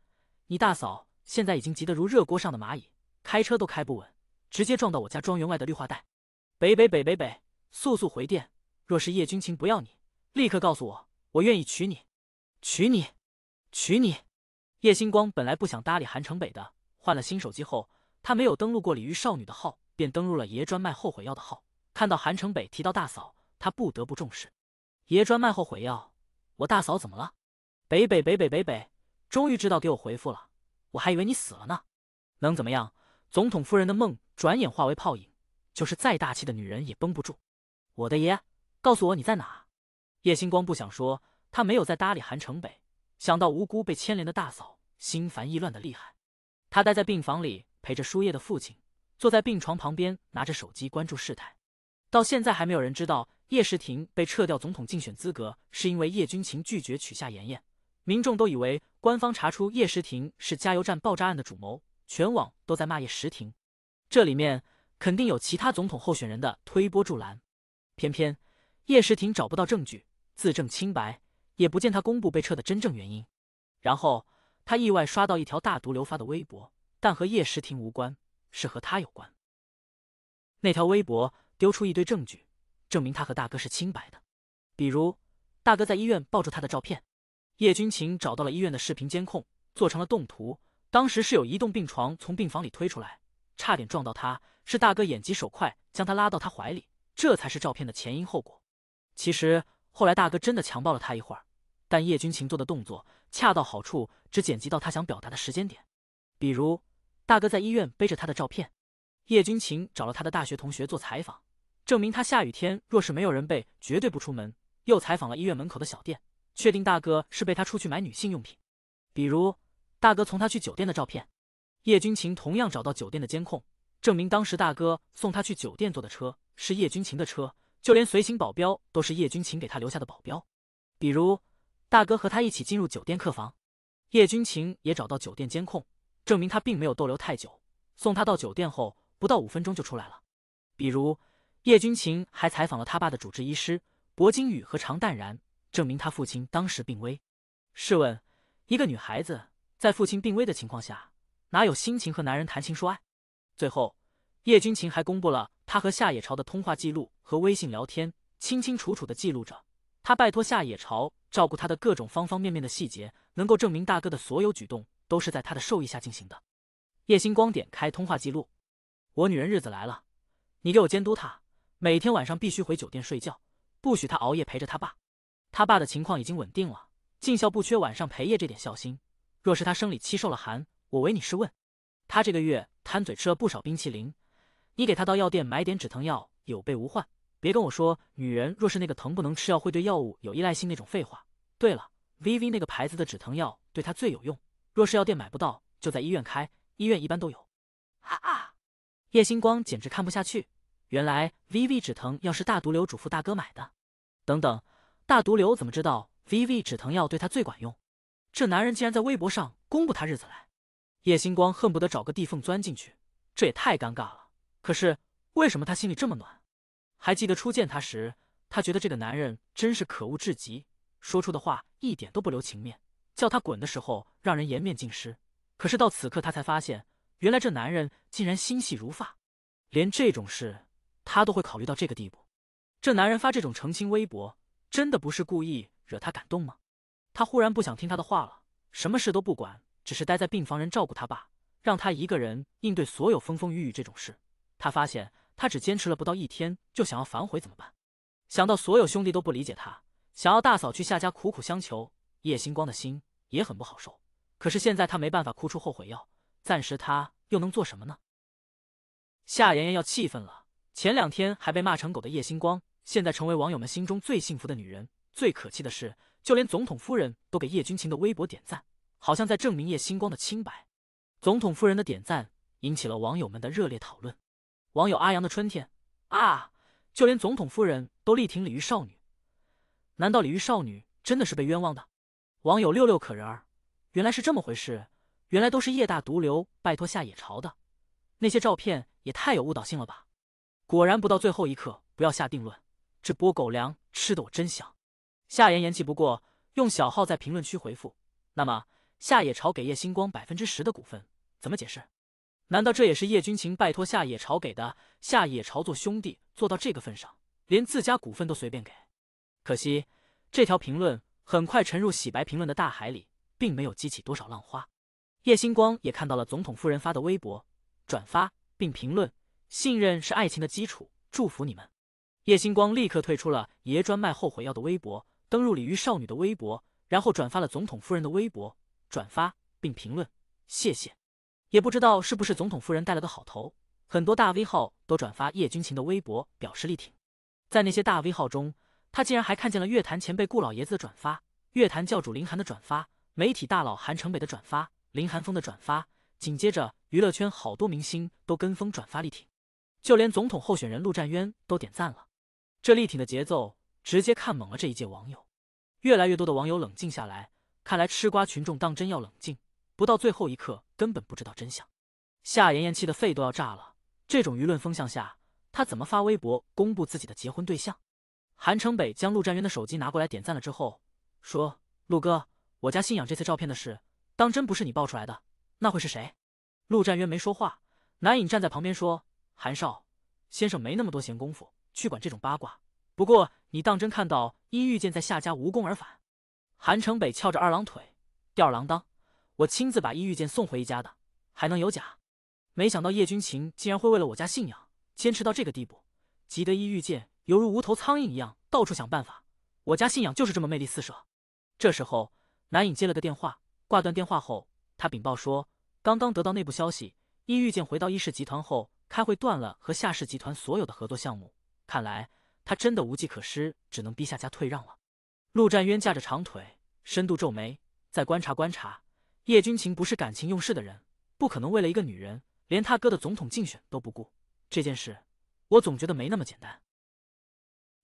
你大嫂现在已经急得如热锅上的蚂蚁，开车都开不稳，直接撞到我家庄园外的绿化带。北北北北北，速速回电！若是叶君情不要你，立刻告诉我，我愿意娶你，娶你，娶你！叶星光本来不想搭理韩城北的，换了新手机后，他没有登录过鲤鱼少女的号，便登录了爷专卖后悔药的号。看到韩城北提到大嫂，他不得不重视。爷专卖后悔药，我大嫂怎么了？北北北北北北，终于知道给我回复了，我还以为你死了呢。能怎么样？总统夫人的梦转眼化为泡影，就是再大气的女人也绷不住。我的爷，告诉我你在哪？叶星光不想说，他没有再搭理韩城北。想到无辜被牵连的大嫂，心烦意乱的厉害。他待在病房里陪着输液的父亲，坐在病床旁边拿着手机关注事态。到现在还没有人知道叶时廷被撤掉总统竞选资格是因为叶君情拒绝取下妍妍。民众都以为官方查出叶时廷是加油站爆炸案的主谋，全网都在骂叶时廷。这里面肯定有其他总统候选人的推波助澜。偏偏叶时廷找不到证据，自证清白。也不见他公布被撤的真正原因。然后他意外刷到一条大毒瘤发的微博，但和叶时廷无关，是和他有关。那条微博丢出一堆证据，证明他和大哥是清白的，比如大哥在医院抱住他的照片，叶君情找到了医院的视频监控，做成了动图，当时是有移动病床从病房里推出来，差点撞到他，是大哥眼疾手快将他拉到他怀里，这才是照片的前因后果。其实后来大哥真的强暴了他一会儿，但叶君情做的动作恰到好处，只剪辑到他想表达的时间点。比如大哥在医院背着他的照片，叶君情找了他的大学同学做采访，证明他下雨天若是没有人背绝对不出门，又采访了医院门口的小店，确定大哥是背他出去买女性用品。比如大哥从他去酒店的照片，叶君情同样找到酒店的监控，证明当时大哥送他去酒店坐的车是叶君情的车，就连随行保镖都是叶君情给他留下的保镖。比如大哥和他一起进入酒店客房，叶君情也找到酒店监控，证明他并没有逗留太久，送他到酒店后不到五分钟就出来了。比如叶君情还采访了他爸的主治医师柏金宇和常淡然，证明他父亲当时病危。试问一个女孩子在父亲病危的情况下，哪有心情和男人谈情说爱？最后叶君情还公布了他和夏野朝的通话记录和微信聊天，清清楚楚地记录着他拜托夏野朝照顾他的各种方方面面的细节，能够证明大哥的所有举动都是在他的授意下进行的。叶星光点开通话记录，我女人日子来了，你给我监督她，每天晚上必须回酒店睡觉，不许她熬夜陪着她爸。她爸的情况已经稳定了，尽孝不缺晚上陪夜这点孝心，若是她生理期受了寒，我唯你是问。她这个月贪嘴吃了不少冰淇淋，你给她到药店买点止疼药，有备无患。别跟我说女人若是那个疼不能吃药会对药物有依赖性那种废话。对了 ,V V 那个牌子的止疼药对她最有用，若是药店买不到就在医院开，医院一般都有。啊啊！叶星光简直看不下去，原来 V V 止疼药是大毒瘤嘱咐大哥买的。等等，大毒瘤怎么知道 V V 止疼药对她最管用？这男人竟然在微博上公布他日子来。叶星光恨不得找个地缝钻进去，这也太尴尬了。可是为什么他心里这么暖？还记得初见他时，他觉得这个男人真是可恶至极，说出的话一点都不留情面，叫他滚的时候让人颜面尽失。可是到此刻他才发现，原来这男人竟然心细如发，连这种事他都会考虑到这个地步。这男人发这种澄清微博，真的不是故意惹他感动吗？他忽然不想听他的话了，什么事都不管，只是待在病房人照顾他爸，让他一个人应对所有风风雨雨这种事。他发现他只坚持了不到一天就想要反悔怎么办？想到所有兄弟都不理解他，想要大嫂去夏家苦苦相求，叶星光的心也很不好受。可是现在他没办法哭出后悔药，暂时他又能做什么呢？夏妍妍要气愤了，前两天还被骂成狗的叶星光，现在成为网友们心中最幸福的女人。最可气的是，就连总统夫人都给叶君情的微博点赞，好像在证明叶星光的清白。总统夫人的点赞引起了网友们的热烈讨论。网友阿阳的春天啊，就连总统夫人都力挺鲤鱼少女，难道鲤鱼少女真的是被冤枉的？网友六六可人儿，原来是这么回事，原来都是叶大毒瘤拜托夏野朝的，那些照片也太有误导性了吧，果然不到最后一刻不要下定论，这波狗粮吃得我真香。夏妍妍气不过，用小号在评论区回复，那么夏野朝给叶星光 百分之十 的股份，怎么解释？难道这也是叶君情拜托夏野朝给的？夏野朝做兄弟做到这个份上，连自家股份都随便给。可惜这条评论很快沉入洗白评论的大海里，并没有激起多少浪花。叶星光也看到了总统夫人发的微博，转发并评论：“信任是爱情的基础，祝福你们。”叶星光立刻退出了爷专卖后悔药的微博，登入鲤鱼少女的微博，然后转发了总统夫人的微博，转发并评论：“谢谢。”也不知道是不是总统夫人带了个好头，很多大 V 号都转发叶君情的微博表示力挺。在那些大 V 号中，他竟然还看见了乐坛前辈顾老爷子的转发，乐坛教主林寒的转发，媒体大佬韩城北的转发，林寒峰的转发，紧接着娱乐圈好多明星都跟风转发力挺，就连总统候选人陆战渊都点赞了。这力挺的节奏直接看懵了这一届网友，越来越多的网友冷静下来，看来吃瓜群众当真要冷静，不到最后一刻根本不知道真相。夏妍妍气的肺都要炸了，这种舆论风向下，她怎么发微博公布自己的结婚对象？韩城北将陆战渊的手机拿过来点赞了之后说：“陆哥，我家信仰这次照片的事当真不是你爆出来的，那会是谁？”陆战渊没说话，南影站在旁边说：“韩少先生没那么多闲工夫去管这种八卦，不过你当真看到伊玉剑在夏家无功而返？”韩城北翘着二郎腿吊儿郎当：“我亲自把伊玉剑送回一家的，还能有假？没想到叶君情竟然会为了我家信仰坚持到这个地步，急得伊玉剑犹如无头苍蝇一样到处想办法，我家信仰就是这么魅力四射。”这时候南影接了个电话，挂断电话后他禀报说，刚刚得到内部消息，伊玉剑回到伊氏集团后开会断了和夏氏集团所有的合作项目，看来他真的无计可施，只能逼夏家退让了。陆战渊架着长腿深度皱眉，再观察观察，叶君情不是感情用事的人，不可能为了一个女人连他哥的总统竞选都不顾，这件事我总觉得没那么简单。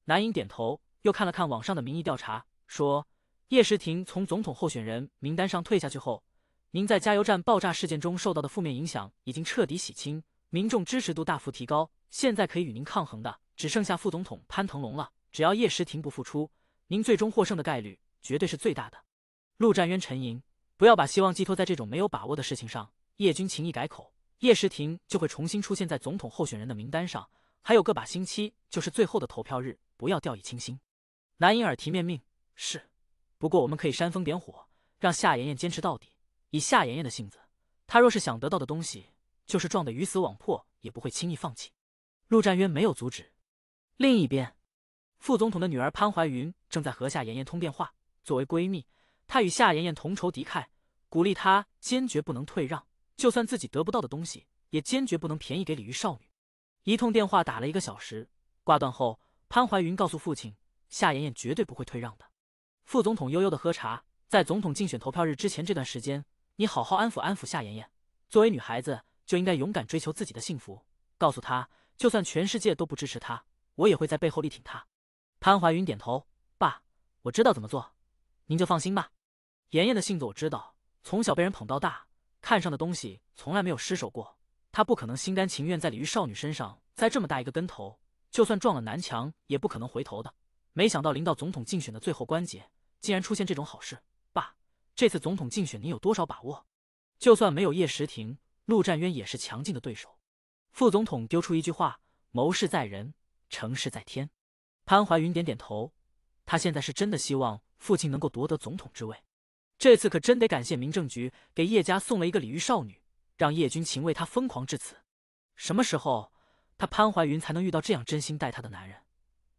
南影点头，又看了看网上的民意调查，说叶时廷从总统候选人名单上退下去后，您在加油站爆炸事件中受到的负面影响已经彻底洗清，民众支持度大幅提高，现在可以与您抗衡的只剩下副总统潘腾龙了，只要叶时廷不复出，您最终获胜的概率绝对是最大的。陆战渊沉吟，不要把希望寄托在这种没有把握的事情上，叶君情一改口，叶时廷就会重新出现在总统候选人的名单上，还有个把星期就是最后的投票日，不要掉以轻心。南影耳提面命：“是，不过我们可以煽风点火，让夏妍妍坚持到底，以夏妍妍的性子，她若是想得到的东西，就是撞得鱼死网破也不会轻易放弃。”陆战渊没有阻止。另一边，副总统的女儿潘怀云正在和夏妍妍通电话，作为闺蜜，她与夏妍妍同仇敌忾，鼓励她坚决不能退让，就算自己得不到的东西也坚决不能便宜给鲤鱼少女。一通电话打了一个小时，挂断后潘怀云告诉父亲，夏妍妍绝对不会退让的。副总统悠悠的喝茶，在总统竞选投票日之前这段时间，你好好安抚安抚夏妍妍，作为女孩子就应该勇敢追求自己的幸福，告诉她就算全世界都不支持她，我也会在背后力挺她。潘怀云点头：“爸，我知道怎么做，您就放心吧。妍妍的性子我知道，从小被人捧到大，看上的东西从来没有失手过，她不可能心甘情愿在鲤鱼少女身上栽这么大一个跟头，就算撞了南墙也不可能回头的。没想到临到总统竞选的最后关节，竟然出现这种好事。爸，这次总统竞选您有多少把握？”就算没有叶时廷，陆战渊也是强劲的对手。副总统丢出一句话：“谋事在人，成事在天。”潘怀云点点头，他现在是真的希望父亲能够夺得总统之位。这次可真得感谢民政局给叶家送了一个鲤鱼少女，让叶君情为他疯狂至此。什么时候他潘怀云才能遇到这样真心待他的男人？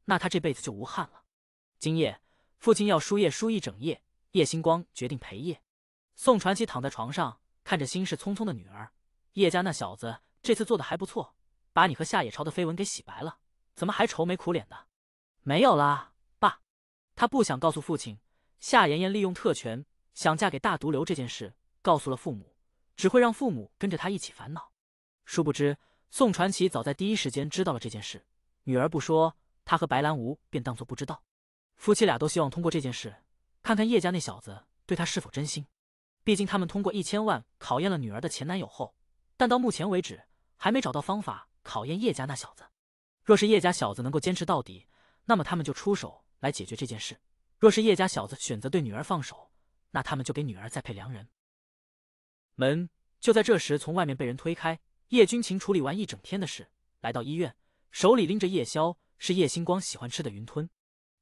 那他这辈子就无憾了。今夜父亲要输液输一整夜，叶星光决定陪夜。宋传奇躺在床上看着心事匆匆的女儿：“叶家那小子这次做的还不错，把你和夏野朝的绯闻给洗白了，怎么还愁眉苦脸的？”“没有啦，爸。”他不想告诉父亲夏妍妍利用特权想嫁给大毒瘤这件事，告诉了父母只会让父母跟着他一起烦恼。殊不知宋传奇早在第一时间知道了这件事，女儿不说，他和白兰无便当作不知道。夫妻俩都希望通过这件事看看叶家那小子对他是否真心，毕竟他们通过一千万考验了女儿的前男友后，但到目前为止还没找到方法考验叶家那小子。若是叶家小子能够坚持到底，那么他们就出手来解决这件事，若是叶家小子选择对女儿放手，那他们就给女儿再配良人。门就在这时，从外面被人推开，叶君情处理完一整天的事，来到医院，手里拎着夜宵，是叶星光喜欢吃的云吞。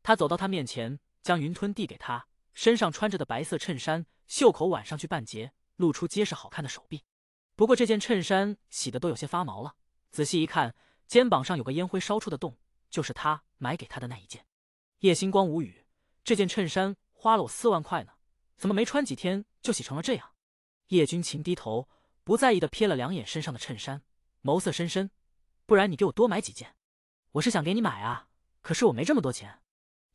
他走到他面前，将云吞递给他，身上穿着的白色衬衫袖口挽上去半截，露出结实好看的手臂。不过这件衬衫洗得都有些发毛了，仔细一看，肩膀上有个烟灰烧出的洞，就是他买给他的那一件。叶星光无语，这件衬衫花了我四万块呢，怎么没穿几天就洗成了这样？叶君情低头不在意的瞥了两眼身上的衬衫，眸色深深，不然你给我多买几件。我是想给你买啊，可是我没这么多钱。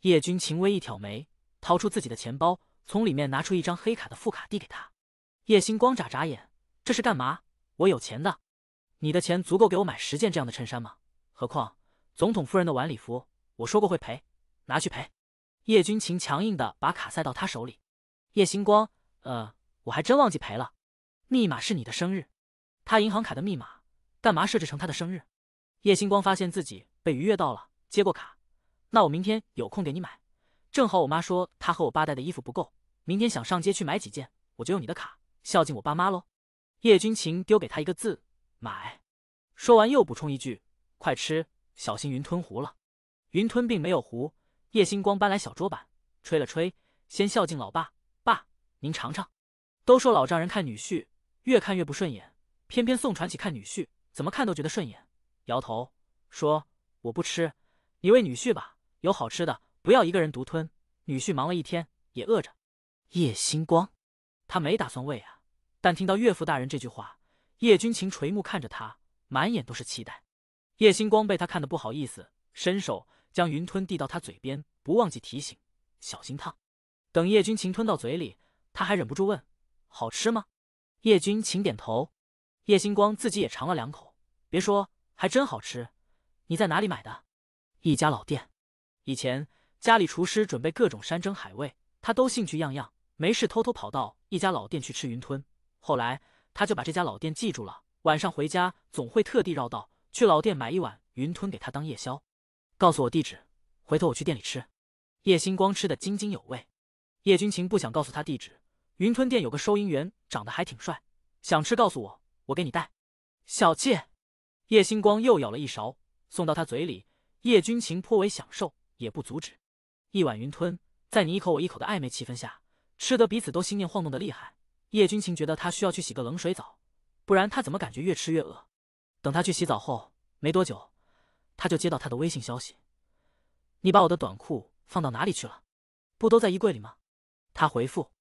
叶君情微一挑眉，掏出自己的钱包，从里面拿出一张黑卡的副卡递给他。叶星光眨眨眼，这是干嘛？我有钱的。你的钱足够给我买十件这样的衬衫吗？何况总统夫人的晚礼服，我说过会赔，拿去赔。叶君情强硬的把卡塞到他手里。叶星光，呃，我还真忘记赔了。密码是你的生日，他银行卡的密码，干嘛设置成他的生日？叶星光发现自己被愉悦到了，接过卡。那我明天有空给你买，正好我妈说她和我爸带的衣服不够，明天想上街去买几件，我就用你的卡孝敬我爸妈咯。叶君情丢给他一个字，买。说完又补充一句，快吃，小心云吞糊了。云吞并没有糊，叶星光搬来小桌板，吹了吹，先孝敬老爸，爸，您尝尝。都说老丈人看女婿越看越不顺眼，偏偏宋传喜看女婿怎么看都觉得顺眼，摇头说，我不吃，你喂女婿吧，有好吃的不要一个人独吞，女婿忙了一天也饿着。叶星光他没打算喂啊，但听到岳父大人这句话，叶君情垂目看着他，满眼都是期待。叶星光被他看得不好意思，伸手将云吞递到他嘴边，不忘记提醒，小心烫。等叶君情吞到嘴里，他还忍不住问，好吃吗？叶君情点头。叶星光自己也尝了两口，别说，还真好吃。你在哪里买的？一家老店。以前家里厨师准备各种山珍海味，他都兴趣样样，没事偷偷跑到一家老店去吃云吞。后来他就把这家老店记住了，晚上回家总会特地绕道去老店买一碗云吞给他当夜宵。告诉我地址，回头我去店里吃。叶星光吃得津津有味。叶君情不想告诉他地址，云吞店有个收银员长得还挺帅，想吃告诉我，我给你带。小妾。叶星光又舀了一勺送到他嘴里，叶君情颇为享受，也不阻止。一碗云吞，在你一口我一口的暧昧气氛下，吃得彼此都心念晃动的厉害。叶君情觉得他需要去洗个冷水澡，不然他怎么感觉越吃越饿。等他去洗澡后没多久，他就接到他的微信消息，你把我的短裤放到哪里去了？不都在衣柜里吗？他回复，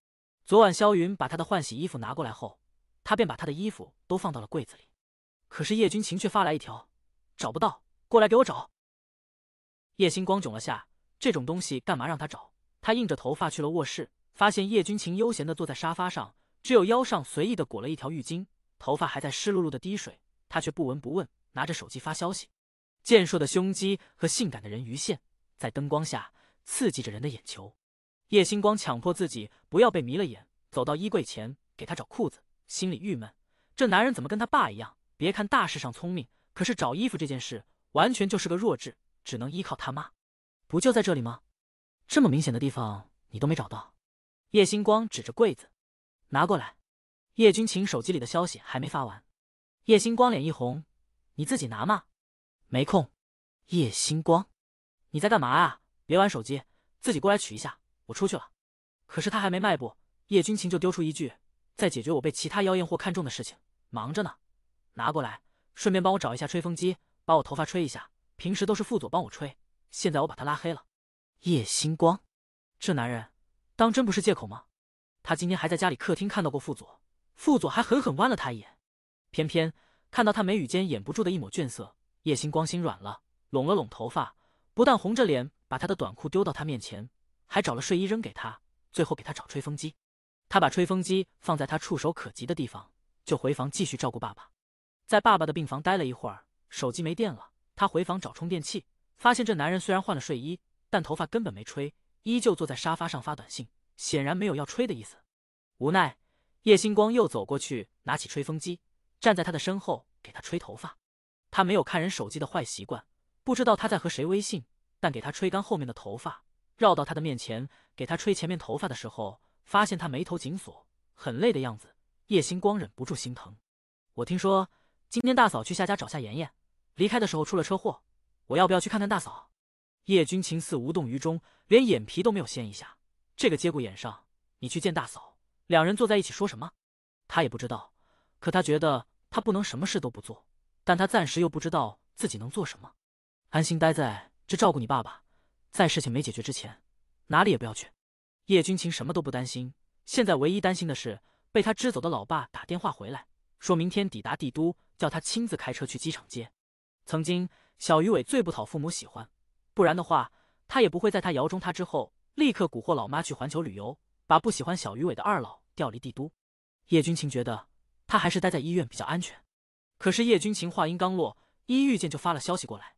昨晚萧云把他的换洗衣服拿过来后，他便把他的衣服都放到了柜子里。可是叶君情却发来一条，找不到，过来给我找。叶星光窘了下，这种东西干嘛让他找？他硬着头发去了卧室，发现叶君情悠闲地坐在沙发上，只有腰上随意地裹了一条浴巾，头发还在湿漉漉的滴水。他却不闻不问，拿着手机发消息。健硕的胸肌和性感的人鱼线在灯光下刺激着人的眼球。叶星光强迫自己不要被迷了眼，走到衣柜前给他找裤子，心里郁闷，这男人怎么跟他爸一样，别看大事上聪明，可是找衣服这件事完全就是个弱智，只能依靠他妈。不就在这里吗？这么明显的地方你都没找到？叶星光指着柜子，拿过来。叶君情手机里的消息还没发完。叶星光脸一红，你自己拿嘛。没空。叶星光，你在干嘛啊？别玩手机，自己过来取一下，我出去了。可是他还没迈步，叶君情就丢出一句，在解决我被其他妖艳货看中的事情，忙着呢。拿过来，顺便帮我找一下吹风机，把我头发吹一下，平时都是副佐帮我吹，现在我把他拉黑了。叶星光，这男人当真不是借口吗？他今天还在家里客厅看到过副佐，副佐还狠狠剜了他一眼。偏偏看到他眉宇间掩不住的一抹倦色，叶星光心软了，拢了拢头发，不但红着脸把他的短裤丢到他面前，还找了睡衣扔给他，最后给他找吹风机。他把吹风机放在他触手可及的地方，就回房继续照顾爸爸。在爸爸的病房待了一会儿，手机没电了，他回房找充电器，发现这男人虽然换了睡衣，但头发根本没吹，依旧坐在沙发上发短信，显然没有要吹的意思。无奈，叶星光又走过去拿起吹风机，站在他的身后给他吹头发。他没有看人手机的坏习惯，不知道他在和谁微信，但给他吹干后面的头发，绕到他的面前给他吹前面头发的时候，发现他眉头紧锁，很累的样子，叶星光忍不住心疼。我听说今天大嫂去夏家找夏妍妍，离开的时候出了车祸，我要不要去看看大嫂？叶君情似无动于衷，连眼皮都没有掀一下。这个节骨眼上，你去见大嫂，两人坐在一起说什么？他也不知道，可他觉得他不能什么事都不做，但他暂时又不知道自己能做什么。安心待在这照顾你爸爸，在事情没解决之前，哪里也不要去。叶君情什么都不担心，现在唯一担心的是被他支走的老爸打电话回来，说明天抵达帝都，叫他亲自开车去机场接。曾经小鱼伟最不讨父母喜欢，不然的话他也不会在他摇中他之后立刻蛊惑老妈去环球旅游，把不喜欢小鱼伟的二老调离帝都。叶君情觉得他还是待在医院比较安全。可是叶君情话音刚落，一遇见就发了消息过来。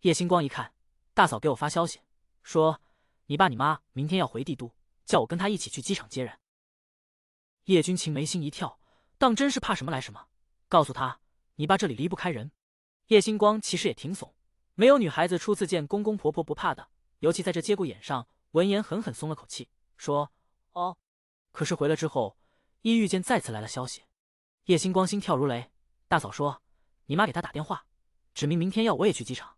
叶星光一看，大嫂给我发消息说你爸你妈明天要回帝都，叫我跟他一起去机场接人。叶君情眉心一跳，当真是怕什么来什么，告诉他你爸这里离不开人。叶星光其实也挺怂，没有女孩子初次见公公婆婆不怕的，尤其在这节骨眼上，闻言狠狠松了口气，说哦。可是回了之后，一遇见再次来了消息。叶星光心跳如雷，大嫂说你妈给他打电话，指明明天要我也去机场。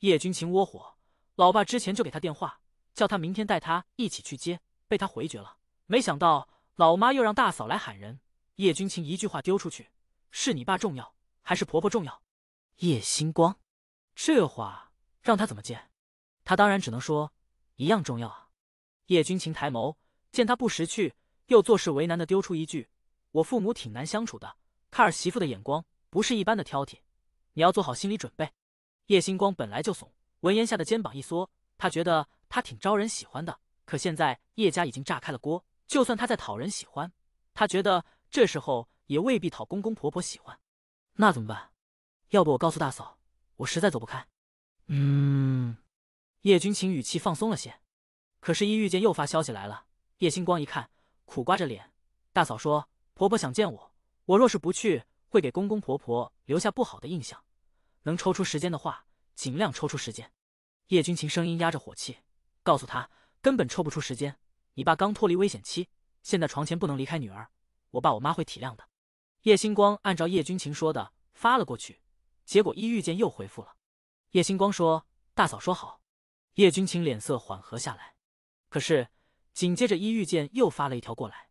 叶君情窝火，老爸之前就给他电话，叫他明天带他一起去接，被他回绝了。没想到老妈又让大嫂来喊人，叶君情一句话丢出去，是你爸重要还是婆婆重要？叶星光这话让他怎么接？他当然只能说一样重要啊。叶君情抬眸，见他不识趣，又做事为难的丢出一句，我父母挺难相处的，看儿媳妇的眼光不是一般的挑剔，你要做好心理准备。叶星光本来就怂，闻言下的肩膀一缩，他觉得他挺招人喜欢的，可现在叶家已经炸开了锅，就算他在讨人喜欢，他觉得这时候也未必讨公公婆婆喜欢。那怎么办？要不我告诉大嫂，我实在走不开。嗯，叶君情语气放松了些。可是，一遇见又发消息来了。叶星光一看，苦瓜着脸。大嫂说，婆婆想见我，我若是不去，会给公公婆婆留下不好的印象。能抽出时间的话，尽量抽出时间。叶君情声音压着火气，告诉他根本抽不出时间。你爸刚脱离危险期，现在床前不能离开女儿，我爸我妈会体谅的。叶星光按照叶君情说的发了过去，结果一遇见又回复了。叶星光说：“大嫂说好。”叶君情脸色缓和下来。可是紧接着一遇见又发了一条过来。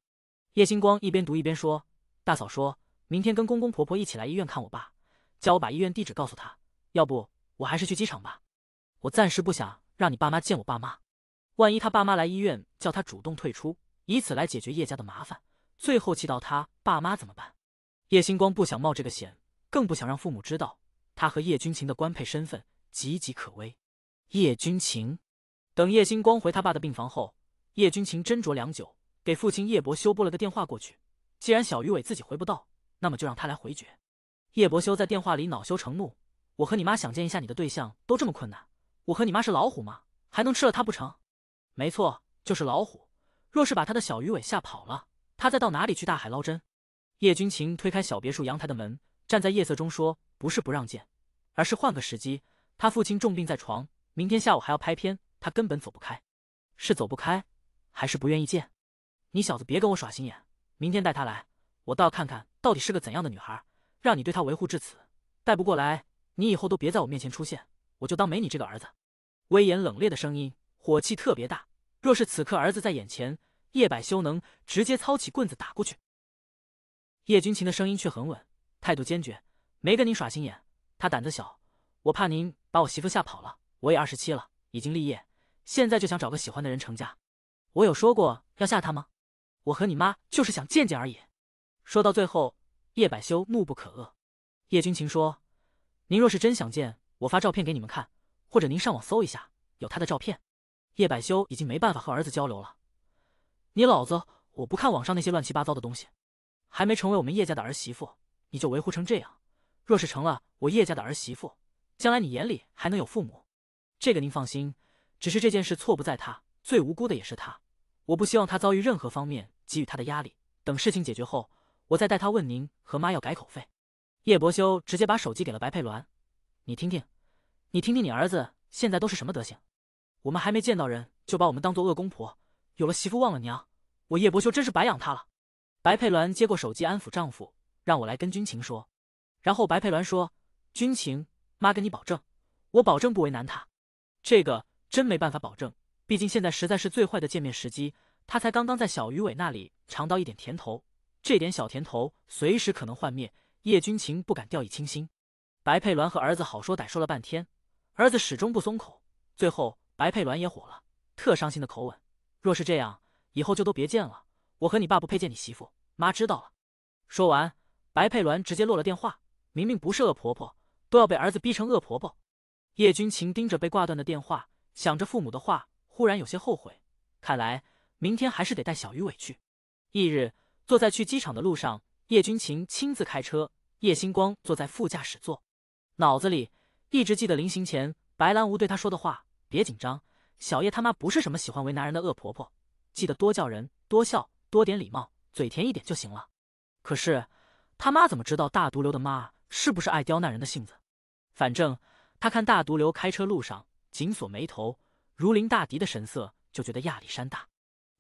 叶星光一边读一边说：“大嫂说明天跟公公婆婆一起来医院看我爸，叫我把医院地址告诉他。要不我还是去机场吧。我暂时不想让你爸妈见我爸妈。”万一他爸妈来医院叫他主动退出，以此来解决叶家的麻烦，最后气到他爸妈怎么办？叶星光不想冒这个险，更不想让父母知道他和叶君情的官配身份，岌岌可危。叶君情等叶星光回他爸的病房后，叶君情斟酌良久，给父亲叶伯修拨了个电话过去，既然小鱼伟自己回不到，那么就让他来回绝。叶伯修在电话里恼羞成怒，我和你妈想见一下你的对象都这么困难，我和你妈是老虎吗？还能吃了他不成？没错，就是老虎，若是把他的小鱼尾吓跑了，他再到哪里去大海捞针？叶君情推开小别墅阳台的门，站在夜色中说，不是不让见，而是换个时机，他父亲重病在床，明天下午还要拍片，他根本走不开。是走不开，还是不愿意见？你小子别跟我耍心眼，明天带他来，我倒要看看到底是个怎样的女孩，让你对他维护至此，带不过来，你以后都别在我面前出现，我就当没你这个儿子。威严冷冽的声音，火气特别大，若是此刻儿子在眼前，叶百修能直接操起棍子打过去。叶君情的声音却很稳，态度坚决，没跟您耍心眼，他胆子小，我怕您把我媳妇吓跑了，我也二十七了，已经立业，现在就想找个喜欢的人成家，我有说过要吓他吗？我和你妈就是想见见而已。说到最后，叶百修怒不可遏。叶君情说，您若是真想见，我发照片给你们看，或者您上网搜一下，有他的照片。叶百修已经没办法和儿子交流了，你老子我不看网上那些乱七八糟的东西，还没成为我们叶家的儿媳妇，你就维护成这样，若是成了我叶家的儿媳妇，将来你眼里还能有父母？这个您放心，只是这件事错不在他，最无辜的也是他，我不希望他遭遇任何方面给予他的压力，等事情解决后，我再带他问您和妈要改口费。叶伯修直接把手机给了白佩鸾，你听听你听听你儿子现在都是什么德行，我们还没见到人就把我们当做恶公婆，有了媳妇忘了娘，我叶伯修真是白养他了。白佩鸾接过手机安抚丈夫，让我来跟军情说。然后白佩鸾说：“军情，妈跟你保证，我保证不为难他。这个真没办法保证，毕竟现在实在是最坏的见面时机。他才刚刚在小鱼尾那里尝到一点甜头，这点小甜头随时可能幻灭。叶军情不敢掉以轻心。”白佩鸾和儿子好说歹说了半天，儿子始终不松口。最后白佩鸾也火了，特伤心的口吻：“若是这样，以后就都别见了。我和你爸不配见你媳妇，妈知道了。”说完，白佩鸾直接落了电话。明明不是恶婆婆，都要被儿子逼成恶婆婆。叶军情盯着被挂断的电话，想着父母的话，忽然有些后悔。看来明天还是得带小鱼尾去。翌日，坐在去机场的路上，叶军情亲自开车，叶星光坐在副驾驶座，脑子里一直记得临行前白兰无对他说的话：“别紧张，小叶他妈不是什么喜欢为难人的恶婆婆，记得多叫人，多笑，多点礼貌，嘴甜一点就行了。”可是他妈怎么知道大毒瘤的妈是不是爱刁难人的性子？反正他看大毒瘤开车路上紧锁眉头、如临大敌的神色，就觉得压力山大。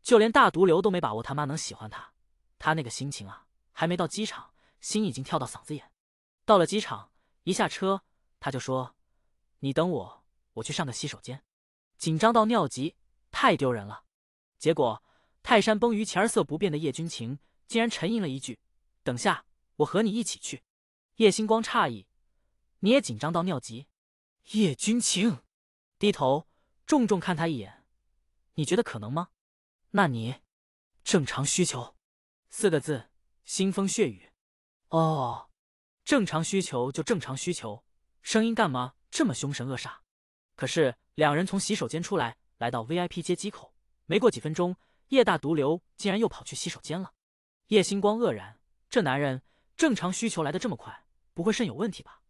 就连大毒瘤都没把握他妈能喜欢他，他那个心情啊，还没到机场，心已经跳到嗓子眼。到了机场，一下车他就说：“你等我，我去上个洗手间。”紧张到尿急，太丢人了。结果泰山崩于前而色不变的叶军情竟然沉吟了一句：“等下，我和你一起去。”叶星光诧异：“你也紧张到尿急？”叶军情低头重重看他一眼：“你觉得可能吗？那你正常需求四个字，腥风血雨。”“哦，正常需求就正常需求，声音干嘛这么凶神恶煞？”可是两人从洗手间出来，来到 V I P 接机口，没过几分钟，叶大毒瘤竟然又跑去洗手间了。叶星光愕然，这男人正常需求来得这么快，不会肾有问题吧？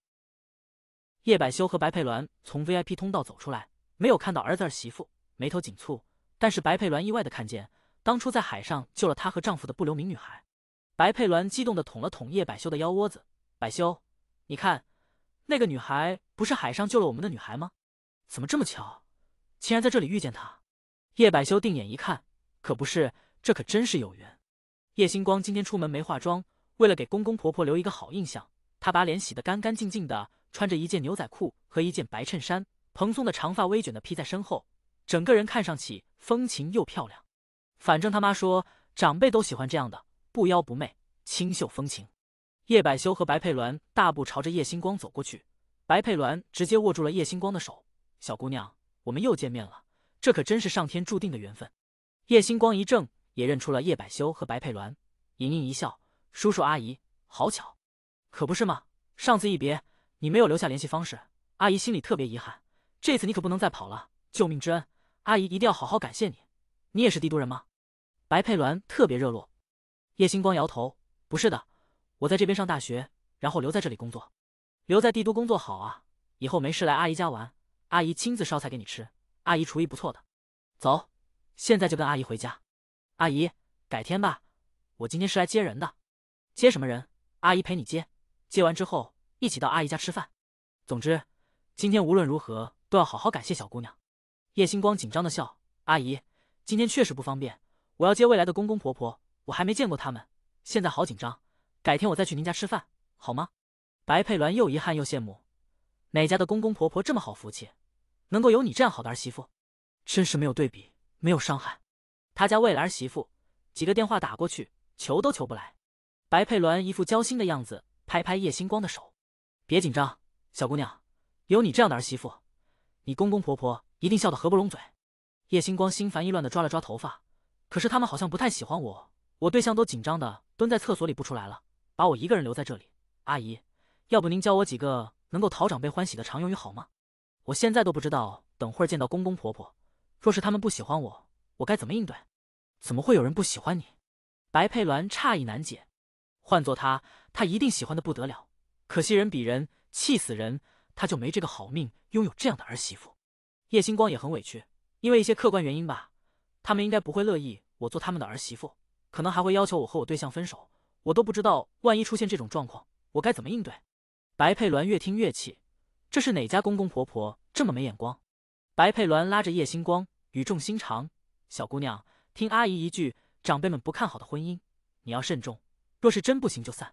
叶百修和白佩鸾从 V I P 通道走出来，没有看到儿子儿媳妇，眉头紧蹙。但是白佩鸾意外的看见当初在海上救了她和丈夫的不留名女孩。白佩鸾激动的捅了捅叶百修的腰窝子：“百修，你看那个女孩不是海上救了我们的女孩吗？怎么这么巧，竟然在这里遇见她。”叶百修定眼一看，可不是，这可真是有缘。叶星光今天出门没化妆，为了给公公婆婆留一个好印象，他把脸洗得干干净净的，穿着一件牛仔裤和一件白衬衫，蓬松的长发微卷的披在身后，整个人看上去风情又漂亮。反正他妈说长辈都喜欢这样的，不妖不媚，清秀风情。叶百修和白佩鸾大步朝着叶星光走过去，白佩鸾直接握住了叶星光的手：“小姑娘，我们又见面了，这可真是上天注定的缘分。”叶星光一怔，也认出了叶百修和白佩鸾，盈盈一笑：“叔叔阿姨，好巧，可不是吗？上次一别，你没有留下联系方式，阿姨心里特别遗憾。这次你可不能再跑了，救命之恩，阿姨一定要好好感谢你。你也是帝都人吗？”白佩鸾特别热络。叶星光摇头：“不是的，我在这边上大学，然后留在这里工作。留在帝都工作好啊，以后没事来阿姨家玩，阿姨亲自烧菜给你吃，阿姨厨艺不错的。走。”现在就跟阿姨回家。阿姨，改天吧，我今天是来接人的。接什么人？阿姨陪你接，接完之后一起到阿姨家吃饭。总之，今天无论如何都要好好感谢小姑娘。叶星光紧张的笑：“阿姨，今天确实不方便，我要接未来的公公婆婆，我还没见过他们，现在好紧张。改天我再去您家吃饭，好吗？”白佩鸾又遗憾又羡慕，哪家的公公婆婆这么好福气，能够有你这样好的儿媳妇，真是没有对比。没有伤害，他家未来儿媳妇几个电话打过去，求都求不来。白佩鸾一副交心的样子，拍拍叶星光的手：“别紧张，小姑娘，有你这样的儿媳妇，你公公婆婆一定笑得合不拢嘴。”叶星光心烦意乱的抓了抓头发：“可是他们好像不太喜欢我，我对象都紧张的蹲在厕所里不出来了，把我一个人留在这里。阿姨，要不您教我几个能够讨长辈欢喜的常用语好吗？我现在都不知道等会儿见到公公婆婆，若是他们不喜欢我，我该怎么应对？”“怎么会有人不喜欢你？”白佩鸾诧异难解。换做他，他一定喜欢的不得了。可惜人比人，气死人，他就没这个好命，拥有这样的儿媳妇。叶星光也很委屈，因为一些客观原因吧，他们应该不会乐意我做他们的儿媳妇，可能还会要求我和我对象分手，我都不知道万一出现这种状况，我该怎么应对。白佩鸾越听越气，这是哪家公公婆婆这么没眼光？白佩鸾拉着叶星光，语重心长：“小姑娘，听阿姨一句，长辈们不看好的婚姻，你要慎重，若是真不行就散。